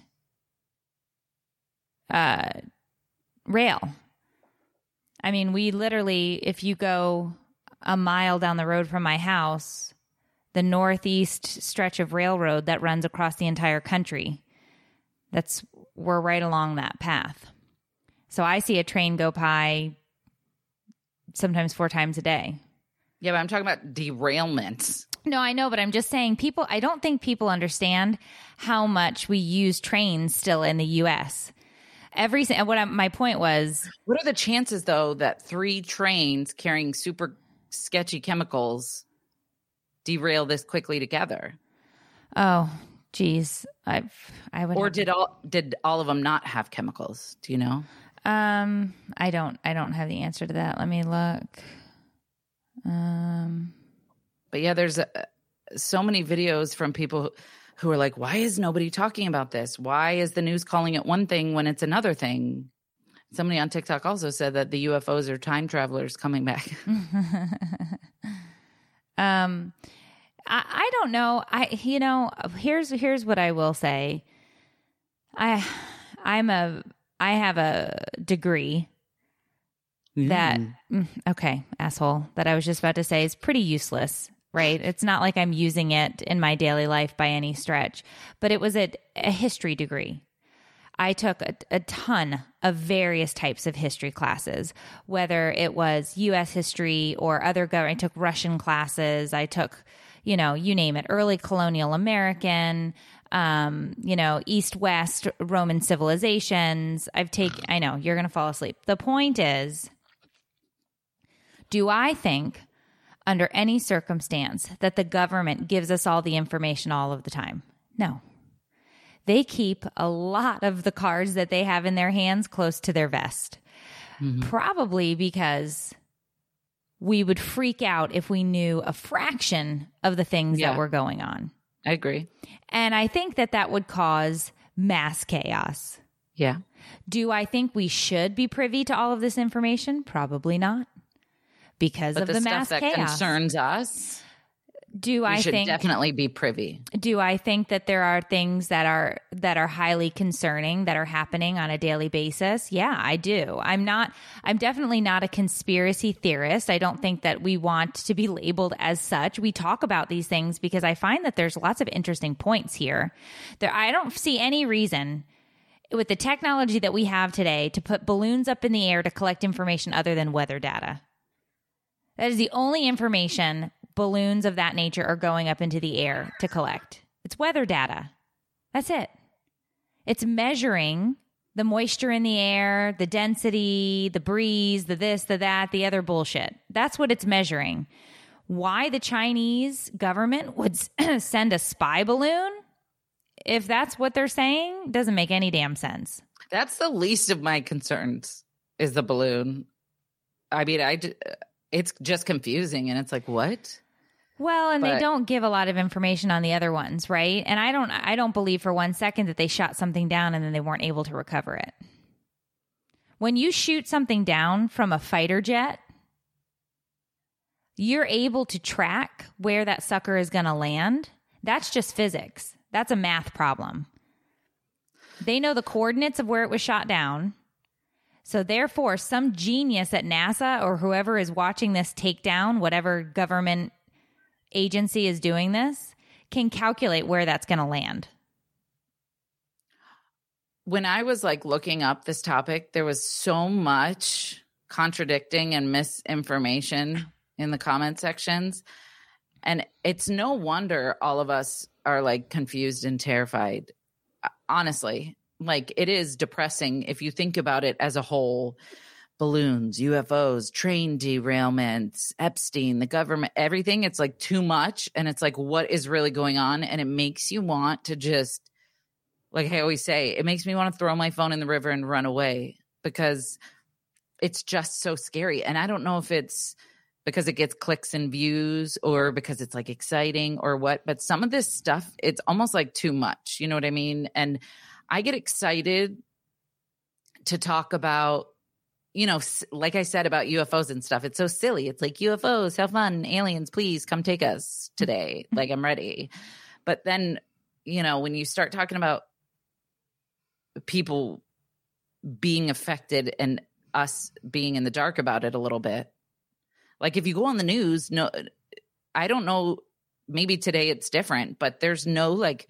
uh, rail. I mean, we literally, if you go a mile down the road from my house, the Northeast stretch of railroad that runs across the entire country. That's we're right along that path. So I see a train go by sometimes four times a day. Yeah, but I'm talking about derailments. No, I know, but I'm just saying people, I don't think people understand how much we use trains still in the U S. Every what I, my point was, what are the chances though that three trains carrying super sketchy chemicals derail this quickly together? Oh, Geez, I've I would. Or did all did all of them not have chemicals? Do you know? Um, I don't. I don't have the answer to that. Let me look. Um, but yeah, there's a, so many videos from people who are like, "Why is nobody talking about this? Why is the news calling it one thing when it's another thing?" Somebody on TikTok also said that the U F Os are time travelers coming back. um. I don't know. I, you know, here's, here's what I will say. I, I'm a, I have a degree mm. that, okay, asshole, that I was just about to say is pretty useless, right? It's not like I'm using it in my daily life by any stretch, but it was a, a history degree. I took a, a ton of various types of history classes, whether it was U S history or other government. I took Russian classes. I took, you know, you name it, early colonial American, um, you know, East-West Roman civilizations. I've taken, I know you're going to fall asleep. The point is, do I think under any circumstance that the government gives us all the information all of the time? No. They keep a lot of the cards that they have in their hands close to their vest, mm-hmm. probably because we would freak out if we knew a fraction of the things yeah. that were going on. I agree. And I think that that would cause mass chaos. Yeah. Do I think we should be privy to all of this information? Probably not. Because but of the, the mass chaos. But the stuff that concerns us, do I should think, definitely be privy. Do I think that there are things that are that are highly concerning that are happening on a daily basis? Yeah, I do. I'm not I'm definitely not a conspiracy theorist. I don't think that we want to be labeled as such. We talk about these things because I find that there's lots of interesting points here. There I don't see any reason with the technology that we have today to put balloons up in the air to collect information other than weather data. That is the only information balloons of that nature are going up into the air to collect. It's weather data. That's it. It's measuring the moisture in the air, the density, the breeze, the this, the that, the other bullshit. That's what it's measuring. Why the Chinese government would send a spy balloon, if that's what they're saying, doesn't make any damn sense. That's the least of my concerns is the balloon. I mean, I, it's just confusing and it's like, what? Well, and but, they don't give a lot of information on the other ones, right? And I don't I don't believe for one second that they shot something down and then they weren't able to recover it. When you shoot something down from a fighter jet, you're able to track where that sucker is going to land. That's just physics. That's a math problem. They know the coordinates of where it was shot down. So therefore, some genius at NASA or whoever is watching this takedown, whatever government agency is doing this, can calculate where that's going to land. When I was like looking up this topic, there was so much contradicting and misinformation in the comment sections. And it's no wonder all of us are like confused and terrified. Honestly, like it is depressing if you think about it as a whole. Balloons, U F Os, train derailments, Epstein, the government, everything. It's like too much. And it's like, what is really going on? And it makes you want to just, like I always say, it makes me want to throw my phone in the river and run away because it's just so scary. And I don't know if it's because it gets clicks and views or because it's like exciting or what, but some of this stuff, it's almost like too much. You know what I mean? And I get excited to talk about, you know, like I said about U F Os and stuff, it's so silly. It's like U F Os, have fun, aliens, please come take us today. Like I'm ready. But then, you know, when you start talking about people being affected and us being in the dark about it a little bit. Like if you go on the news, no, I don't know, maybe today it's different, but there's no like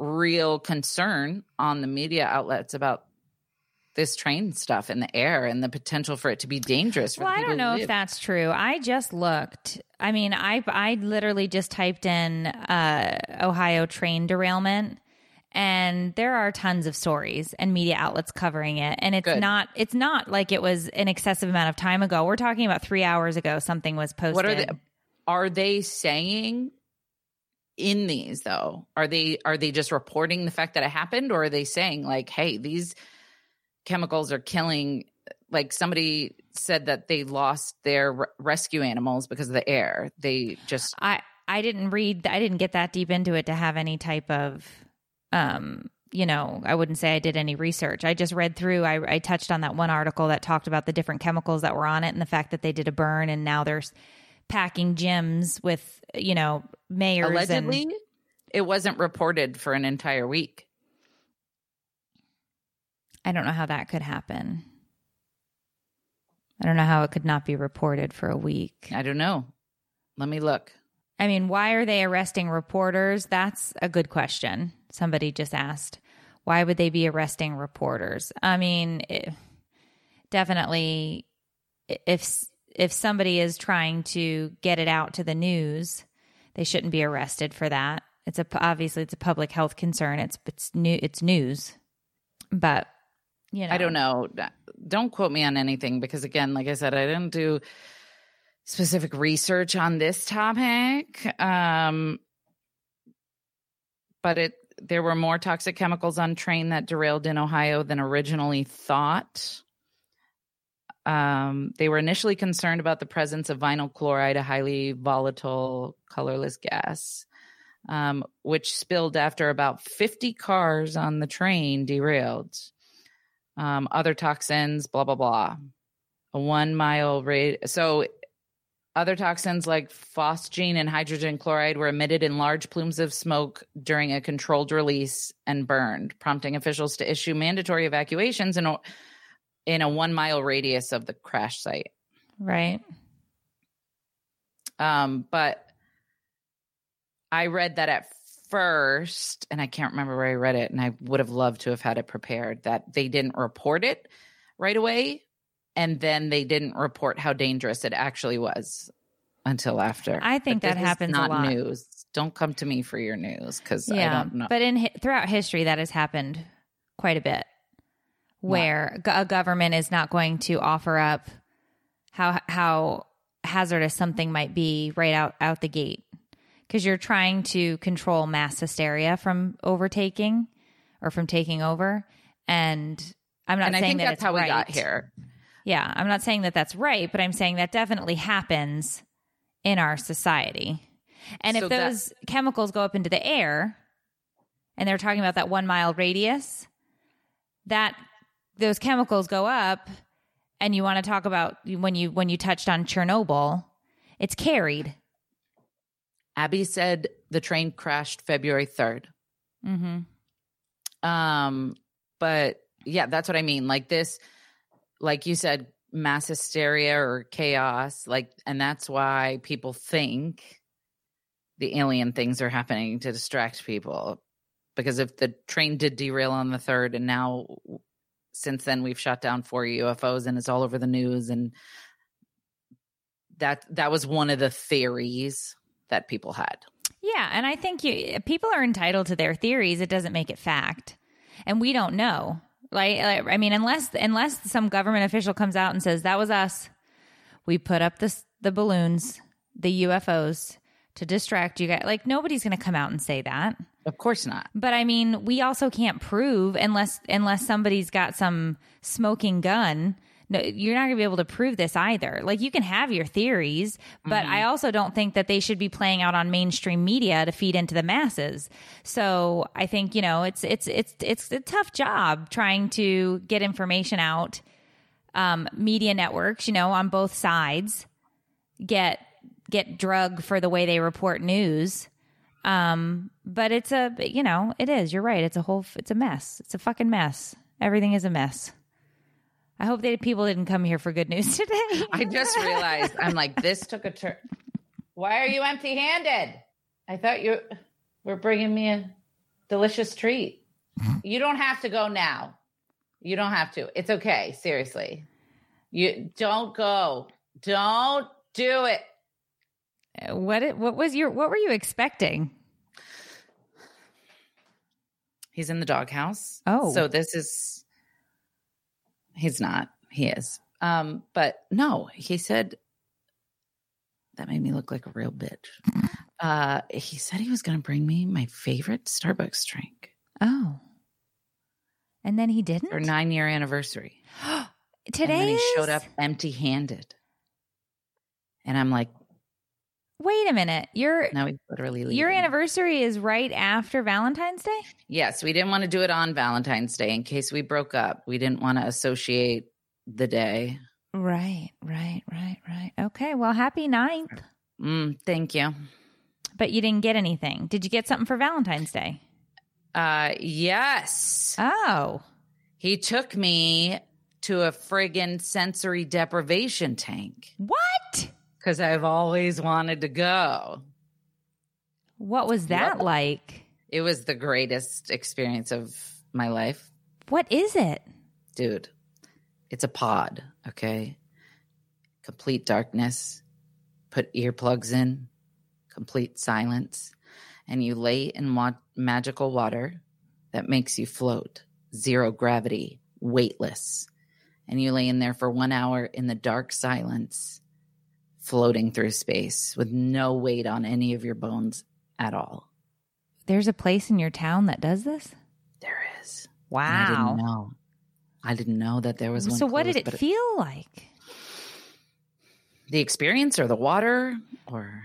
real concern on the media outlets about this train stuff in the air and the potential for it to be dangerous. For well, I don't know if that's true. I just looked. I mean, I I literally just typed in uh, Ohio train derailment. And there are tons of stories and media outlets covering it. And it's Good. not it's not like it was an excessive amount of time ago. We're talking about three hours ago something was posted. What are they, are they saying in these though? Are they are they just reporting the fact that it happened, or are they saying like, hey, these chemicals are killing, like somebody said that they lost their r- rescue animals because of the air. They just I I didn't read I didn't get that deep into it to have any type of Um, you know, I wouldn't say I did any research. I just read through, I, I touched on that one article that talked about the different chemicals that were on it and the fact that they did a burn and now they're packing gyms with, you know, mayors. Allegedly, and- it wasn't reported for an entire week. I don't know how that could happen. I don't know how it could not be reported for a week. I don't know. Let me look. I mean, why are they arresting reporters? That's a good question. Somebody just asked, why would they be arresting reporters? I mean, it, definitely, if if somebody is trying to get it out to the news, they shouldn't be arrested for that. It's a obviously it's a public health concern. It's it's new it's news, but you know, I don't know. Don't quote me on anything because again, like I said, I didn't do specific research on this topic, um, but it there were more toxic chemicals on train that derailed in Ohio than originally thought. Um, they were initially concerned about the presence of vinyl chloride, a highly volatile, colorless gas, um, which spilled after about fifty cars on the train derailed. Um, other toxins, blah, blah, blah. A one-mile radius. So... Other toxins like phosgene and hydrogen chloride were emitted in large plumes of smoke during a controlled release and burned, prompting officials to issue mandatory evacuations in a, in a one-mile radius of the crash site. Right. Um, but I read that at first, and I can't remember where I read it, and I would have loved to have had it prepared, that they didn't report it right away. And then they didn't report how dangerous it actually was until after. I think that happens a lot. Not news. Don't come to me for your news because yeah, I don't know. But in throughout history, that has happened quite a bit, where yeah. a government is not going to offer up how how hazardous something might be right out, out the gate because you're trying to control mass hysteria from overtaking or from taking over. And I'm not and saying I think that that's it's how right. we got here. Yeah, I'm not saying that that's right, but I'm saying that definitely happens in our society. And so if those that, chemicals go up into the air, and they're talking about that one-mile radius, that those chemicals go up, and you want to talk about when you when you touched on Chernobyl, it's carried. Abby said the train crashed February third. Mm-hmm. Um, but yeah, that's what I mean. Like this, like you said, mass hysteria or chaos. Like, and that's why people think the alien things are happening to distract people. Because if the train did derail on the third, and now since then we've shot down four U F Os and it's all over the news. And that, that was one of the theories that people had. Yeah. And I think you, people are entitled to their theories. It doesn't make it fact. And we don't know. Like, I mean, unless, unless some government official comes out and says, that was us. We put up the, the balloons, the U F Os to distract you guys. Like, nobody's going to come out and say that. Of course not. But I mean, we also can't prove unless unless somebody's got some smoking gun. No, you're not going to be able to prove this either. Like, you can have your theories, but mm-hmm. I also don't think that they should be playing out on mainstream media to feed into the masses. So I think, you know, it's it's it's it's a tough job trying to get information out. Um, media networks, you know, on both sides get get drug for the way they report news. Um, but it's a, you know, it is, you're right. It's a whole, it's a mess. It's a fucking mess. Everything is a mess. I hope that people didn't come here for good news today. I just realized, I'm like, this took a turn. Why are you empty handed? I thought you were bringing me a delicious treat. You don't have to go now. You don't have to. It's okay. Seriously. You don't go. Don't do it. What what was your what were you expecting? He's in the doghouse. Oh, so this is he's not. He is. Um, but no, he said that made me look like a real bitch. Uh, he said he was going to bring me my favorite Starbucks drink. Oh, and then he didn't. For nine year anniversary today. And then he is? Showed up empty handed, and I'm like. Wait a minute. Your now he's literally leaving. Your anniversary is right after Valentine's Day? Yes. We didn't want to do it on Valentine's Day in case we broke up. We didn't want to associate the day. Right, right, right, right. Okay. Well, happy ninth. Mm, thank you. But you didn't get anything. Did you get something for Valentine's Day? Uh, yes. Oh. He took me to a friggin' sensory deprivation tank. What? Because I've always wanted to go. What was that yep. like? It was the greatest experience of my life. What is it? Dude, it's a pod, okay? Complete darkness. Put earplugs in. Complete silence. And you lay in wa- magical water that makes you float. Zero gravity. Weightless. And you lay in there for one hour in the dark silence. Floating through space with no weight on any of your bones at all. There's a place in your town that does this? There is. Wow. And I didn't know. I didn't know that there was one. So what close, did it feel it, like? The experience or the water or...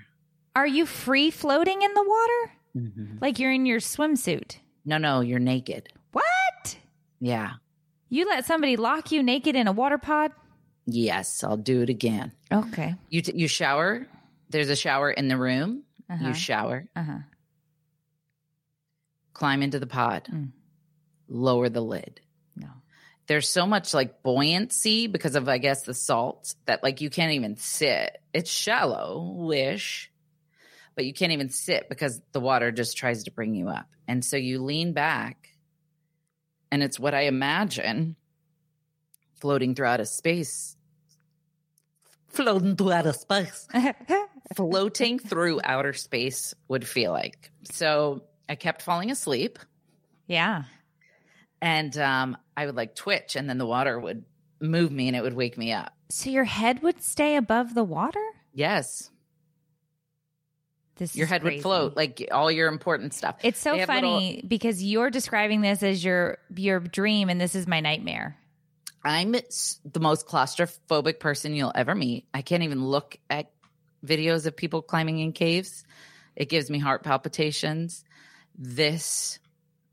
Are you free floating in the water? Mm-hmm. Like you're in your swimsuit? No, no, you're naked. What? Yeah. You let somebody lock you naked in a water pod? Yes, I'll do it again. Okay. You t- you shower. There's a shower in the room. Uh-huh. You shower. Uh-huh. Climb into the pod. Mm. Lower the lid. No. There's so much like buoyancy because of, I guess, the salt that like you can't even sit. It's shallow-ish, but you can't even sit because the water just tries to bring you up. And so you lean back, and it's what I imagine floating throughout a space. Floating through outer space. Floating through outer space would feel like. So I kept falling asleep. Yeah. And um, I would like twitch and then the water would move me and it would wake me up. So your head would stay above the water? Yes. This your head crazy. Would float, like all your important stuff. It's so funny little... because you're describing this as your your dream and this is my nightmare. I'm the most claustrophobic person you'll ever meet. I can't even look at videos of people climbing in caves. It gives me heart palpitations. This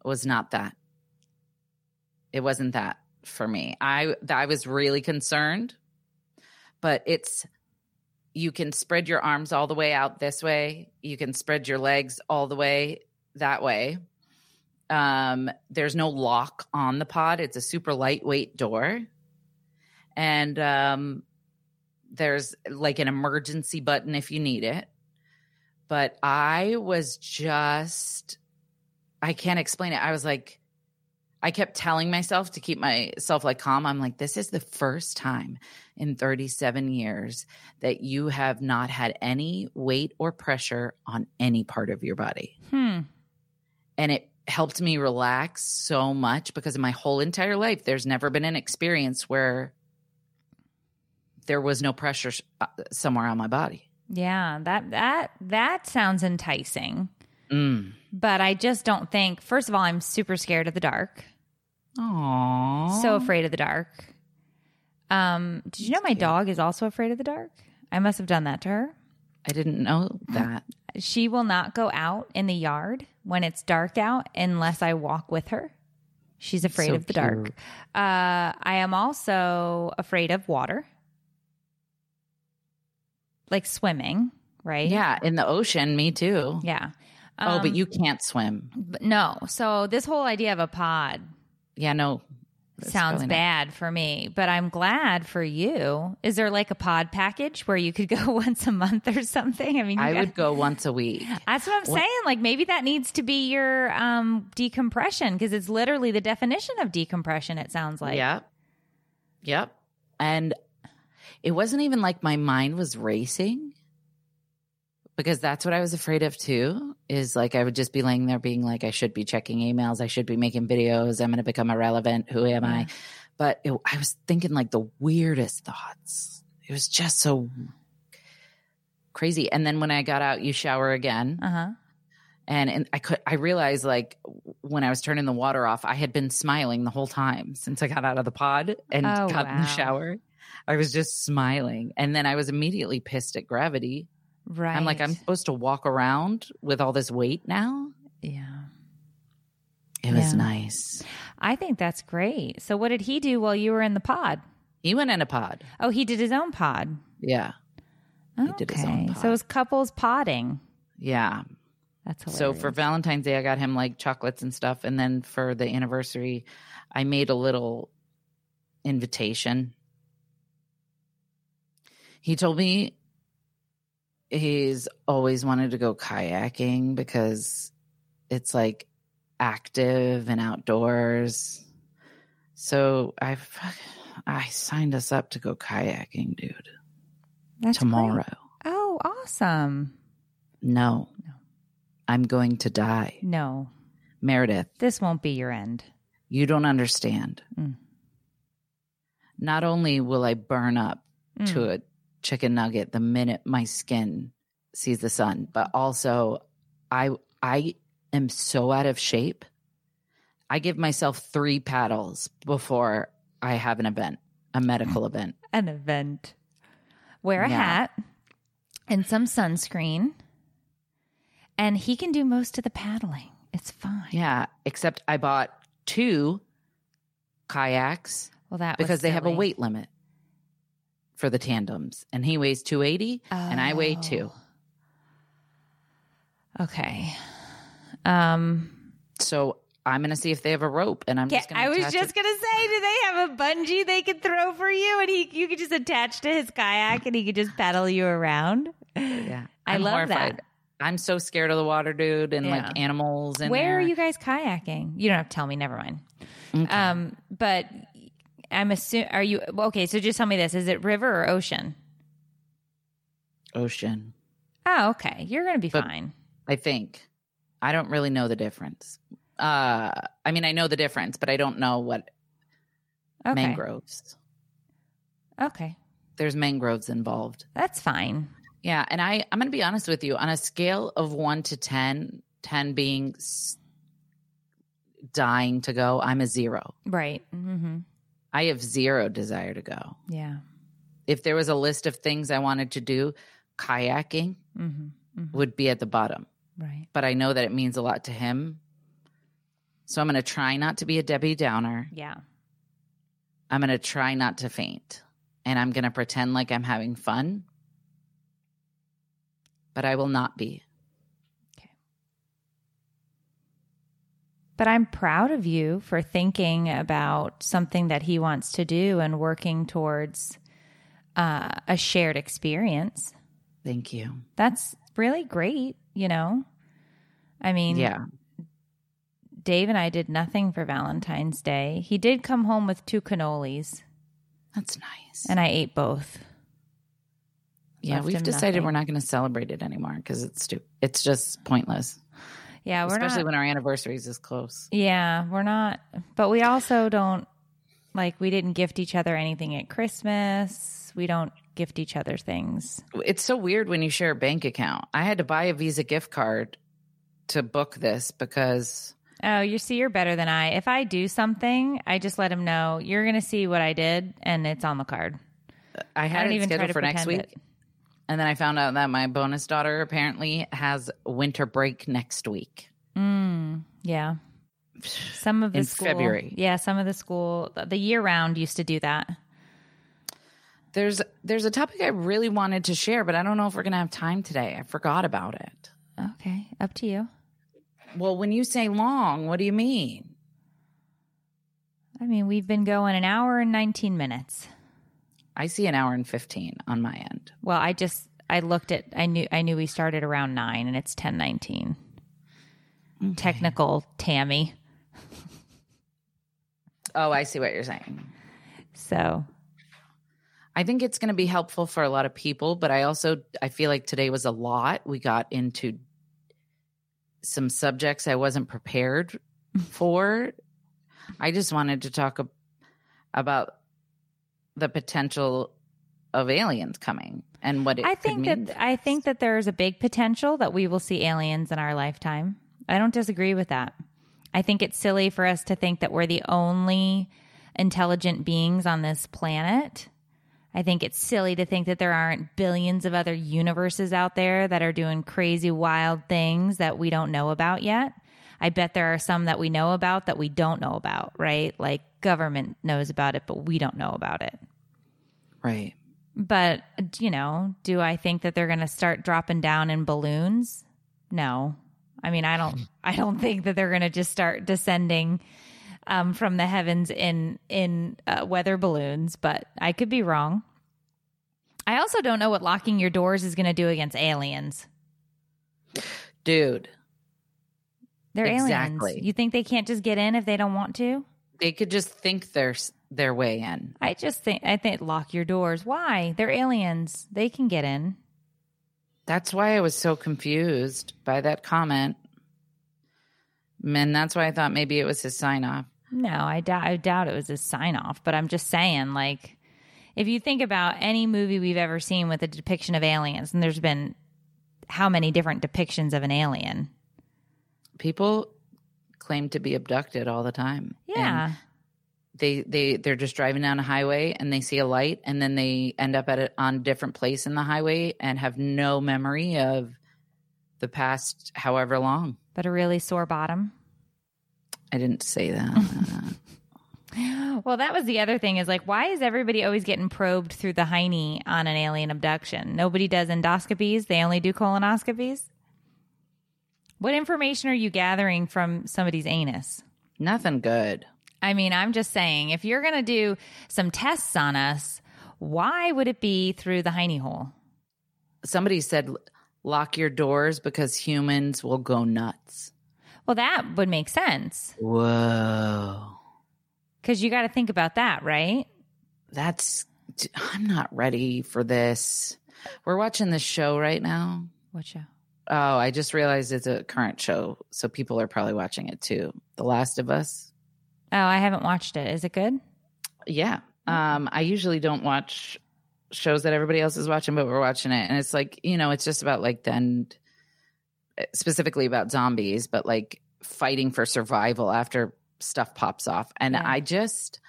was not that. It wasn't that for me. I I was really concerned, but it's you can spread your arms all the way out this way. You can spread your legs all the way that way. Um, there's no lock on the pod. It's a super lightweight door. And um, there's like an emergency button if you need it. But I was just, I can't explain it. I was like, I kept telling myself to keep myself like calm. I'm like, this is the first time in thirty-seven years that you have not had any weight or pressure on any part of your body. Hmm. And it helped me relax so much because in my whole entire life, there's never been an experience where there was no pressure somewhere on my body. Yeah, that that that sounds enticing. Mm. But I just don't think, first of all, I'm super scared of the dark. Aww. So afraid of the dark. Um, did you know my dog is also afraid of the dark? I must have done that to her. I didn't know that. She will not go out in the yard when it's dark out unless I walk with her. She's afraid so of the cute. dark. Uh, I am also afraid of water. Like swimming, right? Yeah, in the ocean, me too. Yeah. Um, oh, but you can't swim. But no. So this whole idea of a pod. Yeah, no. Sounds bad for me, but I'm glad for you. Is there like a pod package where you could go once a month or something? I mean, you I gotta, would go once a week. That's what I'm what? saying. Like maybe that needs to be your um, decompression because it's literally the definition of decompression, it sounds like. Yeah. Yep. And it wasn't even like my mind was racing because that's what I was afraid of too. Is like I would just be laying there being like, I should be checking emails. I should be making videos. I'm going to become irrelevant. Who am yeah. I? But it, I was thinking like the weirdest thoughts. It was just so crazy. And then when I got out, you shower again. Uh-huh. And, and I could, I realized like when I was turning the water off, I had been smiling the whole time since I got out of the pod and oh, got wow. in the shower. I was just smiling. And then I was immediately pissed at gravity. Right. I'm like, I'm supposed to walk around with all this weight now? Yeah. It was yeah. nice. I think that's great. So what did he do while you were in the pod? He went in a pod. Oh, he did his own pod. Yeah. Okay. He did his own pod. So it was couples podding. Yeah. That's hilarious. So for Valentine's Day, I got him like chocolates and stuff. And then for the anniversary, I made a little invitation. He told me he's always wanted to go kayaking because it's like active and outdoors. So I I signed us up to go kayaking, dude. That's tomorrow. Great. Oh, awesome. No. No. I'm going to die. No. Meredith. This won't be your end. You don't understand. Mm. Not only will I burn up mm. to a chicken nugget the minute my skin sees the sun, but also I I am so out of shape. I give myself three paddles before I have an event, a medical event. An event. Wear a yeah. hat and some sunscreen, and he can do most of the paddling. It's fine. Yeah, except I bought two kayaks well, that because they have a weight limit for the tandems, and he weighs two eighty oh. and I weigh two. Okay. Um, so I'm going to see if they have a rope, and I'm just going to I was just going to say, do they have a bungee they could throw for you, and he you could just attach to his kayak, and he could just paddle you around? Yeah. I I'm love horrified. that. I'm so scared of the water, dude, and yeah. like animals. And Where there. are you guys kayaking? You don't have to tell me. Never mind. Okay. Um, but I'm assuming, are you, okay, so just tell me this. Is it river or ocean? Ocean. Oh, okay. You're going to be but fine. I think. I don't really know the difference. Uh, I mean, I know the difference, but I don't know what okay. mangroves. Okay. There's mangroves involved. That's fine. Yeah. And I, I'm going to be honest with you. On a scale of one to ten, ten being s- dying to go, I'm a zero. Right. Mm-hmm. I have zero desire to go. Yeah. If there was a list of things I wanted to do, kayaking mm-hmm, mm-hmm. would be at the bottom. Right. But I know that it means a lot to him. So I'm going to try not to be a Debbie Downer. Yeah. I'm going to try not to faint. And I'm going to pretend like I'm having fun. but I will not be. Okay. But I'm proud of you for thinking about something that he wants to do and working towards uh, a shared experience. Thank you. That's really great, you know? I mean, yeah. Dave and I did nothing for Valentine's Day. He did come home with two cannolis. That's nice. And I ate both. Yeah, Left we've decided nothing. We're not going to celebrate it anymore because it's stu- It's just pointless. Yeah, we're especially not, when our anniversaries is close. Yeah, we're not. But we also don't, like, we didn't gift each other anything at Christmas. We don't gift each other things. It's so weird when you share a bank account. I had to buy a Visa gift card to book this because... Oh, you see, you're better than I. If I do something, I just let him know, you're going to see what I did, and it's on the card. I had I it scheduled for next week, it. and then I found out that my bonus daughter apparently has winter break next week. Mm, yeah. Some of the In school, February. Yeah, some of the school, the year-round used to do that. There's, there's a topic I really wanted to share, but I don't know if we're going to have time today. I forgot about it. Okay, up to you. Well, when you say long, what do you mean? I mean, we've been going an hour and nineteen minutes. I see an hour and fifteen on my end. Well, I just, I looked at, I knew I knew we started around nine and it's ten nineteen. Okay. Technical Tammy. Oh, I see what you're saying. So. I think it's going to be helpful for a lot of people, but I also, I feel like today was a lot. We got into some subjects I wasn't prepared for. I just wanted to talk ab- about the potential of aliens coming and what it I think could mean that I think that there is a big potential that we will see aliens in our lifetime. I don't disagree with that. I think it's silly for us to think that we're the only intelligent beings on this planet. I think it's silly to think that there aren't billions of other universes out there that are doing crazy, wild things that we don't know about yet. I bet there are some that we know about that we don't know about, right? Like government knows about it, but we don't know about it. Right. But, you know, do I think that they're going to start dropping down in balloons? No. I mean, I don't I don't think that they're going to just start descending Um, from the heavens in in uh, weather balloons, but I could be wrong. I also don't know what locking your doors is going to do against aliens. Dude. They're exactly. aliens. You think they can't just get in if they don't want to? They could just think their their way in. I just think I think lock your doors. Why? They're aliens. They can get in. That's why I was so confused by that comment. Man, that's why I thought maybe it was his sign off. No, I doubt I doubt it was his sign-off, but I'm just saying, like, if you think about any movie we've ever seen with a depiction of aliens, and there's been how many different depictions of an alien? People claim to be abducted all the time. Yeah. And they, they, they're just driving down a highway, and they see a light, and then they end up at a, on a different place in the highway and have no memory of the past however long. But a really sore bottom. I didn't say that. Well, that was the other thing is, like, why is everybody always getting probed through the hiney on an alien abduction? Nobody does endoscopies. They only do colonoscopies. What information are you gathering from somebody's anus? Nothing good. I mean, I'm just saying, if you're going to do some tests on us, why would it be through the hiney hole? Somebody said... Lock your doors because humans will go nuts. Well, that would make sense. Whoa. Because you got to think about that, right? That's, I'm not ready for this. We're watching this show right now. What show? Oh, I just realized it's a current show. So people are probably watching it too. The Last of Us. Oh, I haven't watched it. Is it good? Yeah. Um, I usually don't watch shows that everybody else is watching, but we're watching it, and it's like, you know, it's just about like the end, specifically about zombies, but like fighting for survival after stuff pops off. And yeah. I just,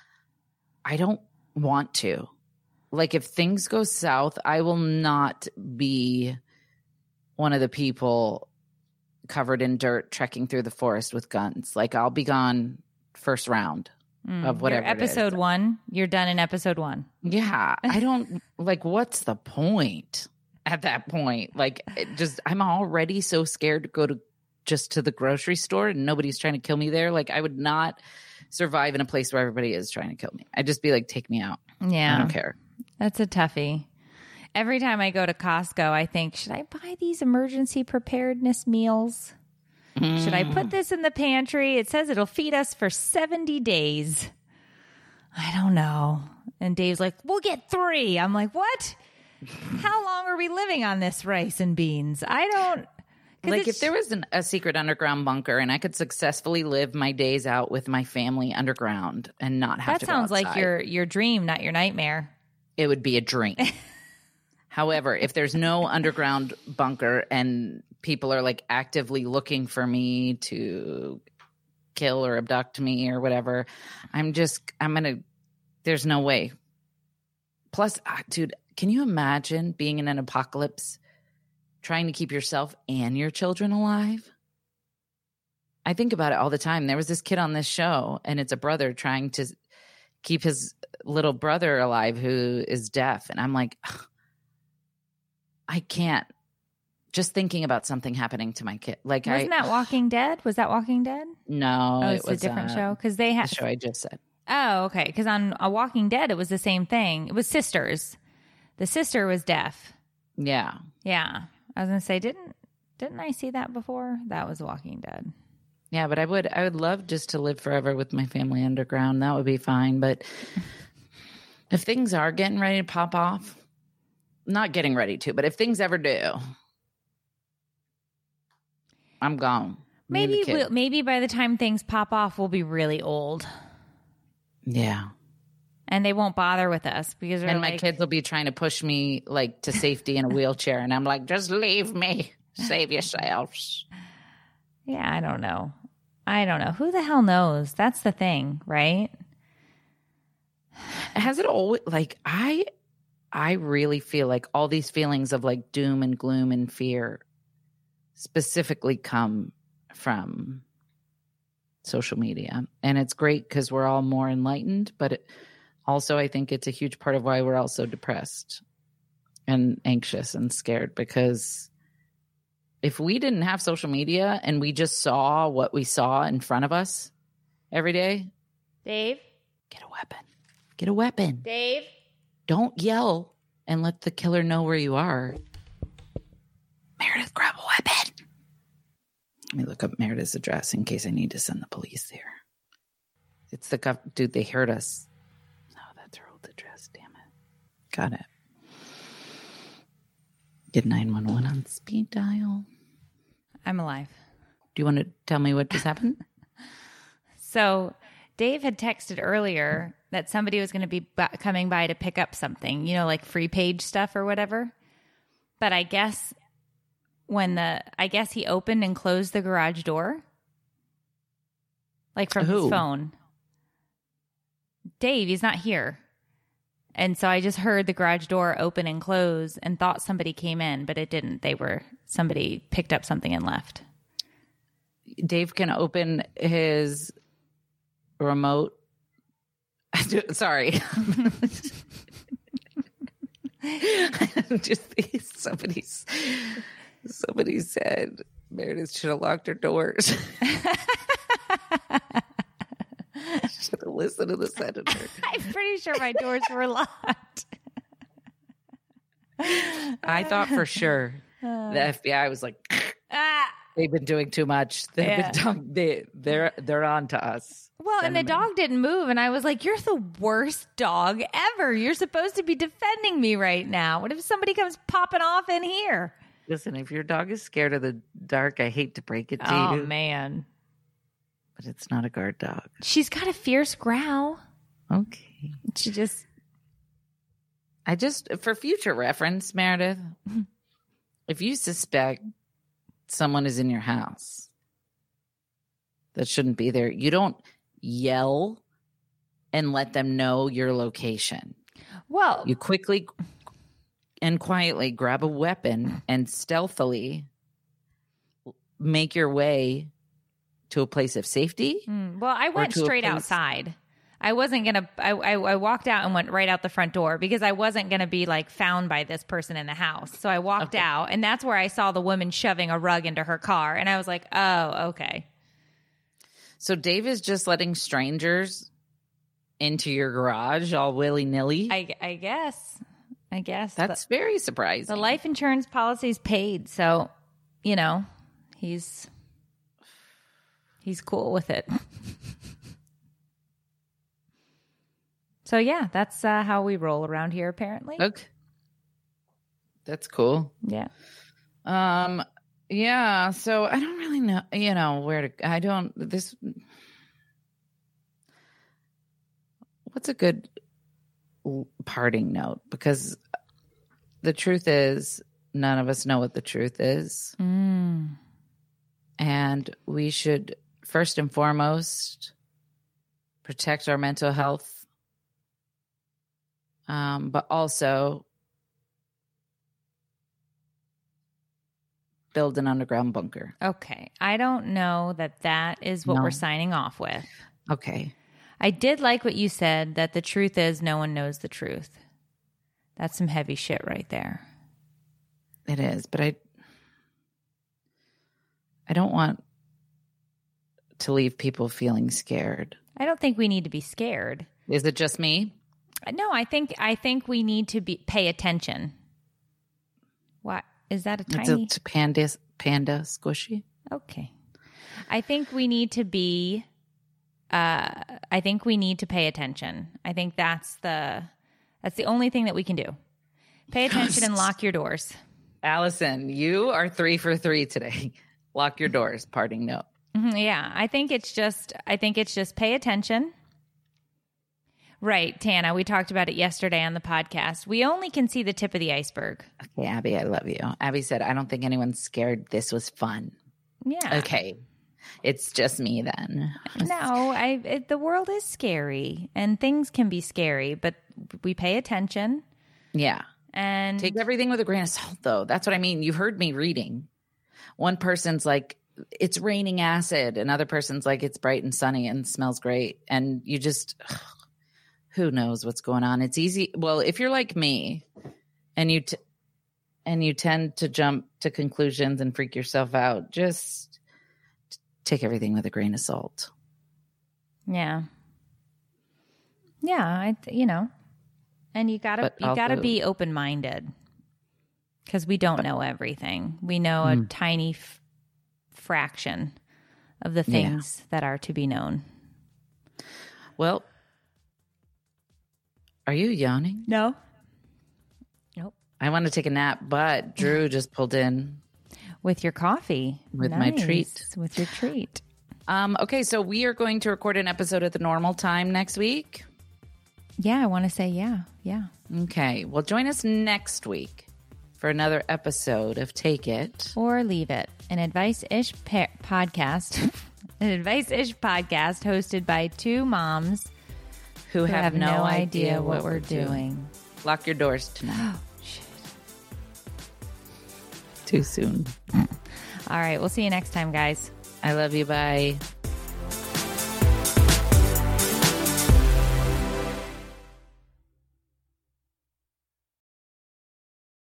I don't want to. Like, if things go south, I will not be one of the people covered in dirt trekking through the forest with guns. Like, I'll be gone first round. Mm, of whatever episode one, you're done in episode one. Yeah, I don't like. What's the point? at that point. Like, just, I'm already so scared to go to just to the grocery store and nobody's trying to kill me there. Like, I would not survive in a place where everybody is trying to kill me. I'd just be like, take me out. Yeah. I don't care. That's a toughie. Every time I go to Costco, I think, should I buy these emergency preparedness meals? Mm. Should I put this in the pantry? It says it'll feed us for seventy days. I don't know. And Dave's like, we'll get three. I'm like, what? How long are we living on this rice and beans? I don't. Like, if there was an, a secret underground bunker and I could successfully live my days out with my family underground and not have to go outside. That sounds like your, your dream, not your nightmare. It would be a dream. However, if there's no underground bunker and people are like actively looking for me to kill or abduct me or whatever, I'm just, I'm going to, there's no way. Plus, ah, dude, can you imagine being in an apocalypse trying to keep yourself and your children alive? I think about it all the time. There was this kid on this show, and it's a brother trying to keep his little brother alive who is deaf. And I'm like, I can't. Just thinking about something happening to my kid. Like, Wasn't I, that Walking Dead? Was that Walking Dead? No. Oh, it was a different uh, show? Because they had. The show I just said. Oh, okay. Because on a Walking Dead, it was the same thing. It was sisters. The sister was deaf. Yeah. Yeah. I was going to say, didn't didn't I see that before? That was Walking Dead. Yeah, but I would I would love just to live forever with my family underground. That would be fine. But if things are getting ready to pop off, not getting ready to, but if things ever do, I'm gone. Maybe we'll, maybe by the time things pop off, we'll be really old. Yeah. And they won't bother with us because they're and like, my kids will be trying to push me like to safety in a wheelchair, and I'm like, just leave me, save yourselves. Yeah, I don't know. I don't know. Who the hell knows? That's the thing, right? Has it always like I? I really feel like all these feelings of like doom and gloom and fear specifically come from social media, and it's great because we're all more enlightened, but. It, Also, I think it's a huge part of why we're all so depressed and anxious and scared, because if we didn't have social media and we just saw what we saw in front of us every day. Dave? Get a weapon. Get a weapon. Dave? Don't yell and let the killer know where you are. Meredith, grab a weapon. Let me look up Meredith's address in case I need to send the police there. It's the gov- dude, they heard us. Address, damn it. Got it. Get nine one one on speed dial. I'm alive. Do you want to tell me what just happened? So Dave had texted earlier that somebody was going to be b- coming by to pick up something, you know, like free page stuff or whatever. But I guess when the, I guess he opened and closed the garage door. Like from Who? His phone. Dave, he's not here. And so I just heard the garage door open and close and thought somebody came in, but it didn't. They were, somebody picked up something and left. Dave can open his remote. Sorry. just somebody's, somebody said Meredith should have locked her doors. Should have listened to the senator. I'm pretty sure my doors were locked. I thought for sure uh, the F B I was like, ah, they've been doing too much. They've yeah. been talking, they, they're they're on to us. Well, Send and the dog in. Didn't move, and I was like, "You're the worst dog ever. You're supposed to be defending me right now. What if somebody comes popping off in here?" Listen, if your dog is scared of the dark, I hate to break it to oh, you. Oh man. But it's not a guard dog. She's got a fierce growl. Okay. She just... I just... For future reference, Meredith, if you suspect someone is in your house that shouldn't be there, you don't yell and let them know your location. Well... You quickly and quietly grab a weapon and stealthily make your way... to a place of safety? Mm, well, I went straight outside. I wasn't going to, I, I walked out and went right out the front door because I wasn't going to be like found by this person in the house. So I walked okay. out, and that's where I saw the woman shoving a rug into her car. And I was like, oh, okay. So Dave is just letting strangers into your garage all willy nilly. I, I guess, I guess. That's the, very surprising. The life insurance policy is paid. So, you know, he's, he's cool with it. So, yeah, that's uh, how we roll around here, apparently. Okay. That's cool. Yeah. Um. Yeah, so I don't really know, you know, where to, I don't, this, what's a good parting note? Because the truth is, none of us know what the truth is. Mm. And we should, first and foremost, protect our mental health. Um, but also build an underground bunker. Okay. I don't know that that is what no. we're signing off with. Okay. I did like what you said, that the truth is no one knows the truth. That's some heavy shit right there. It is, but I, I don't want to leave people feeling scared. I don't think we need to be scared. Is it just me? No, I think I think we need to be pay attention. What is that? A tiny it's a panda panda squishy. Okay, I think we need to be. Uh, I think we need to pay attention. I think that's the that's the only thing that we can do. Pay attention and lock your doors. Allison, you are three for three today. Lock your doors. Parting note. Mm-hmm, yeah, I think it's just. I think it's just pay attention. Right, Tana, we talked about it yesterday on the podcast. We only can see the tip of the iceberg. Okay, Abby, I love you. Abby said, I don't think anyone's scared. This was fun. Yeah. Okay. It's just me then. No, I. It, the world is scary, and things can be scary, but we pay attention. Yeah. And take everything with a grain of salt, though. That's what I mean. You heard me reading. One person's like, it's raining acid. Another person's like, it's bright and sunny and smells great. And you just... Ugh. Who knows what's going on? It's easy. Well, if you're like me and you t- and you tend to jump to conclusions and freak yourself out, just t- take everything with a grain of salt. Yeah. Yeah, I th- you know. And you got to you got to be open-minded. Cuz we don't but, know everything. We know mm. a tiny f- fraction of the things yeah. that are to be known. Well, are you yawning? No. Nope. I want to take a nap, but Drew just pulled in. With your coffee. With nice. my treat. With your treat. Um, okay, so we are going to record an episode at the normal time next week. Yeah, I want to say yeah. Yeah. Okay. Well, join us next week for another episode of Take It. Or Leave It, an advice-ish pa- podcast. an advice-ish podcast hosted by two moms. Who have, have no, no idea, idea what, what we're doing. doing. Lock your doors tonight. Oh, shit. Too soon. All right. We'll see you next time, guys. I love you. Bye.